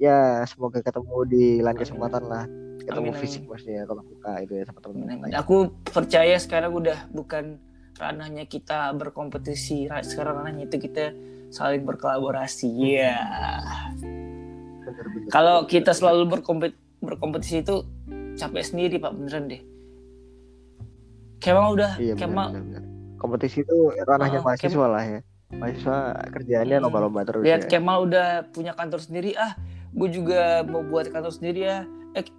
Ya, semoga ketemu di lain kesempatan lah. Ketemu fisik maksudnya kalau buka itu ya sama teman-teman. Aku percaya sekarang udah bukan ranahnya kita berkompetisi, sekarang ranahnya itu kita saling berkolaborasi. Iya. Yeah. Kalau kita selalu berkompetisi itu capek sendiri Pak, beneran deh. Kemal. Kompetisi itu ranahnya mahasiswa lah ya. Mahasiswa kerjaannya lomba-lomba terus. Lihat ya. Kemal udah punya kantor sendiri, gue juga mau buat kantor sendiri ya.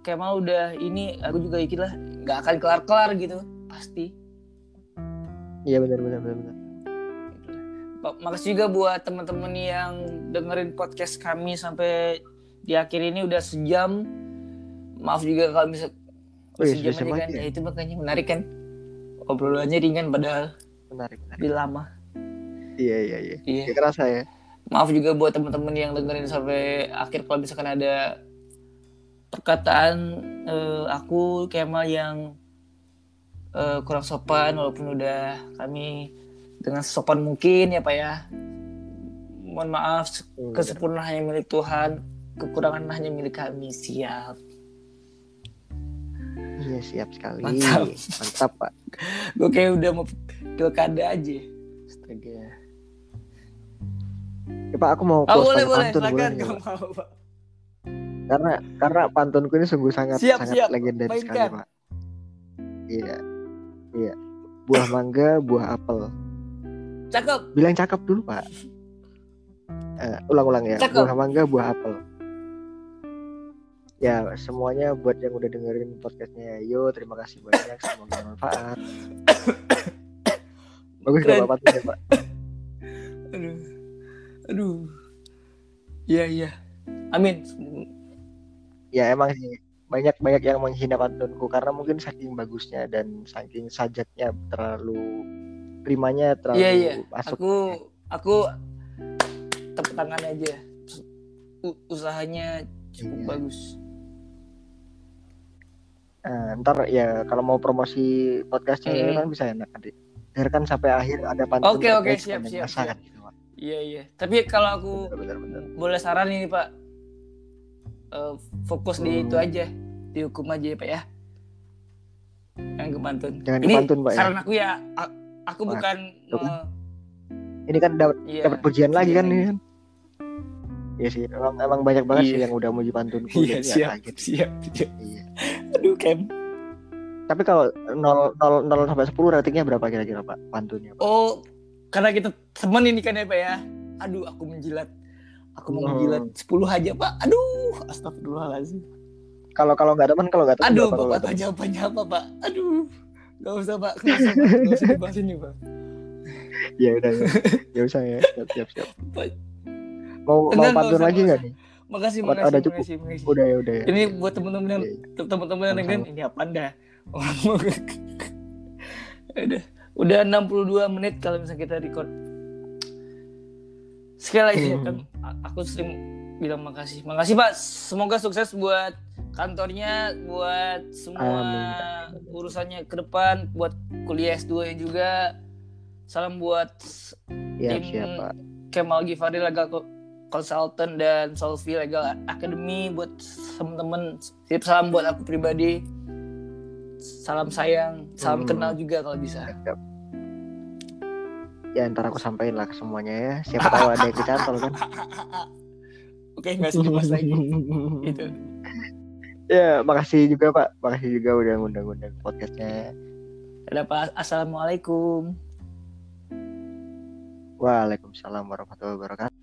Kemal udah ini, aku juga ikut lah. Gak akan kelar-kelar gitu, pasti. Iya benar. Makasih juga buat teman-teman yang dengerin podcast kami sampai di akhir ini udah sejam. Maaf juga kalau bisa sejam aja kan. Ya itu makanya menarik kan. Obrolannya ringan padahal menarik. Lama. Iya. Gak kerasa ya. Maaf juga buat teman-teman yang dengerin sampai akhir kalau misalkan ada perkataan aku Kemal yang kurang sopan, walaupun udah kami dengan sopan mungkin ya Pak ya. Mohon maaf, kesempurnaan hanya milik Tuhan. kekurangan hanya milik kami. Siap. Iya, siap sekali. Mantap, mantap Pak. Gue kayak udah mau pilkada aja. Astaga. Ya Pak, aku mau boleh pantun boleh, ya, mau, Pak. Karena pantunku ini sungguh sangat legendaris sekali, Pak. Iya. Iya. Buah mangga, buah apel. Cakep. Bilang cakep dulu, Pak. Ulang-ulang ya. Cakep. Buah mangga, buah apel. Ya, semuanya buat yang udah dengerin podcastnya Yo, terima kasih banyak, semoga bermanfaat. Bagus gak Pak? Ya, Pak. Aduh. Iya. Amin. Ya emang sih banyak yang menghina pantunku karena mungkin saking bagusnya dan saking sajaknya terlalu primanya terlalu masuk. Aku tepuk tangan aja. Usahanya cukup bagus. Ntar ya kalau mau promosi podcastnya kan bisa enak nanti. Dengarkan sampai akhir ada pantun. Oke, siap. Iya. Tapi kalau aku bener. Boleh saran ini Pak. Fokus di itu aja, di hukum aja ya Pak ya. Yang kepantun. Jangan ini dipantun, Pak, saran ya. Aku ya, aku bukan. Ini kan dapat pujian lagi kan ini kan. Iya sih, emang banyak banget sih yang udah muji pantunku. Iya, siap. Iya. Aduh Kem. Tapi kalau 0 sampai 10 ratingnya berapa kira-kira Pak pantunnya Pak? Oh, karena kita temen ini kan ya Pak ya. Aduh, aku menjilat 10 aja Pak. Aduh, astagfirullahalazim. Kalau nggak teman, aduh, Bapak jawabannya apa Pak? Aduh, nggak usah Pak, nggak usah dibahas ini Pak. Ya udah, nggak usah ya. Siap. Mau pantun lagi nggak nih? Makasih. Ada cukup. Udah ya. Ini buat teman-teman yang dengerin ini apa anda? Udah 62 menit kalau misalnya kita record. Sekali lagi kan aku sering bilang makasih Pak, semoga sukses buat kantornya, buat semua urusannya ke depan, buat kuliah S2 juga. Salam buat tim Kemal Givari Legal Consultant dan Solvy Legal Academy buat teman-teman. Salam buat aku pribadi. Salam sayang, salam kenal juga kalau bisa. Ya ntar aku sampaikan lah ke semuanya ya. Siapa tahu ada yang kecantol kan. Oke, nggak sih mas lagi. Gitu. Ya makasih juga Pak, makasih juga udah ngundang-ngundang podcastnya. Ada Pak, assalamualaikum. Waalaikumsalam warahmatullahi wabarakatuh.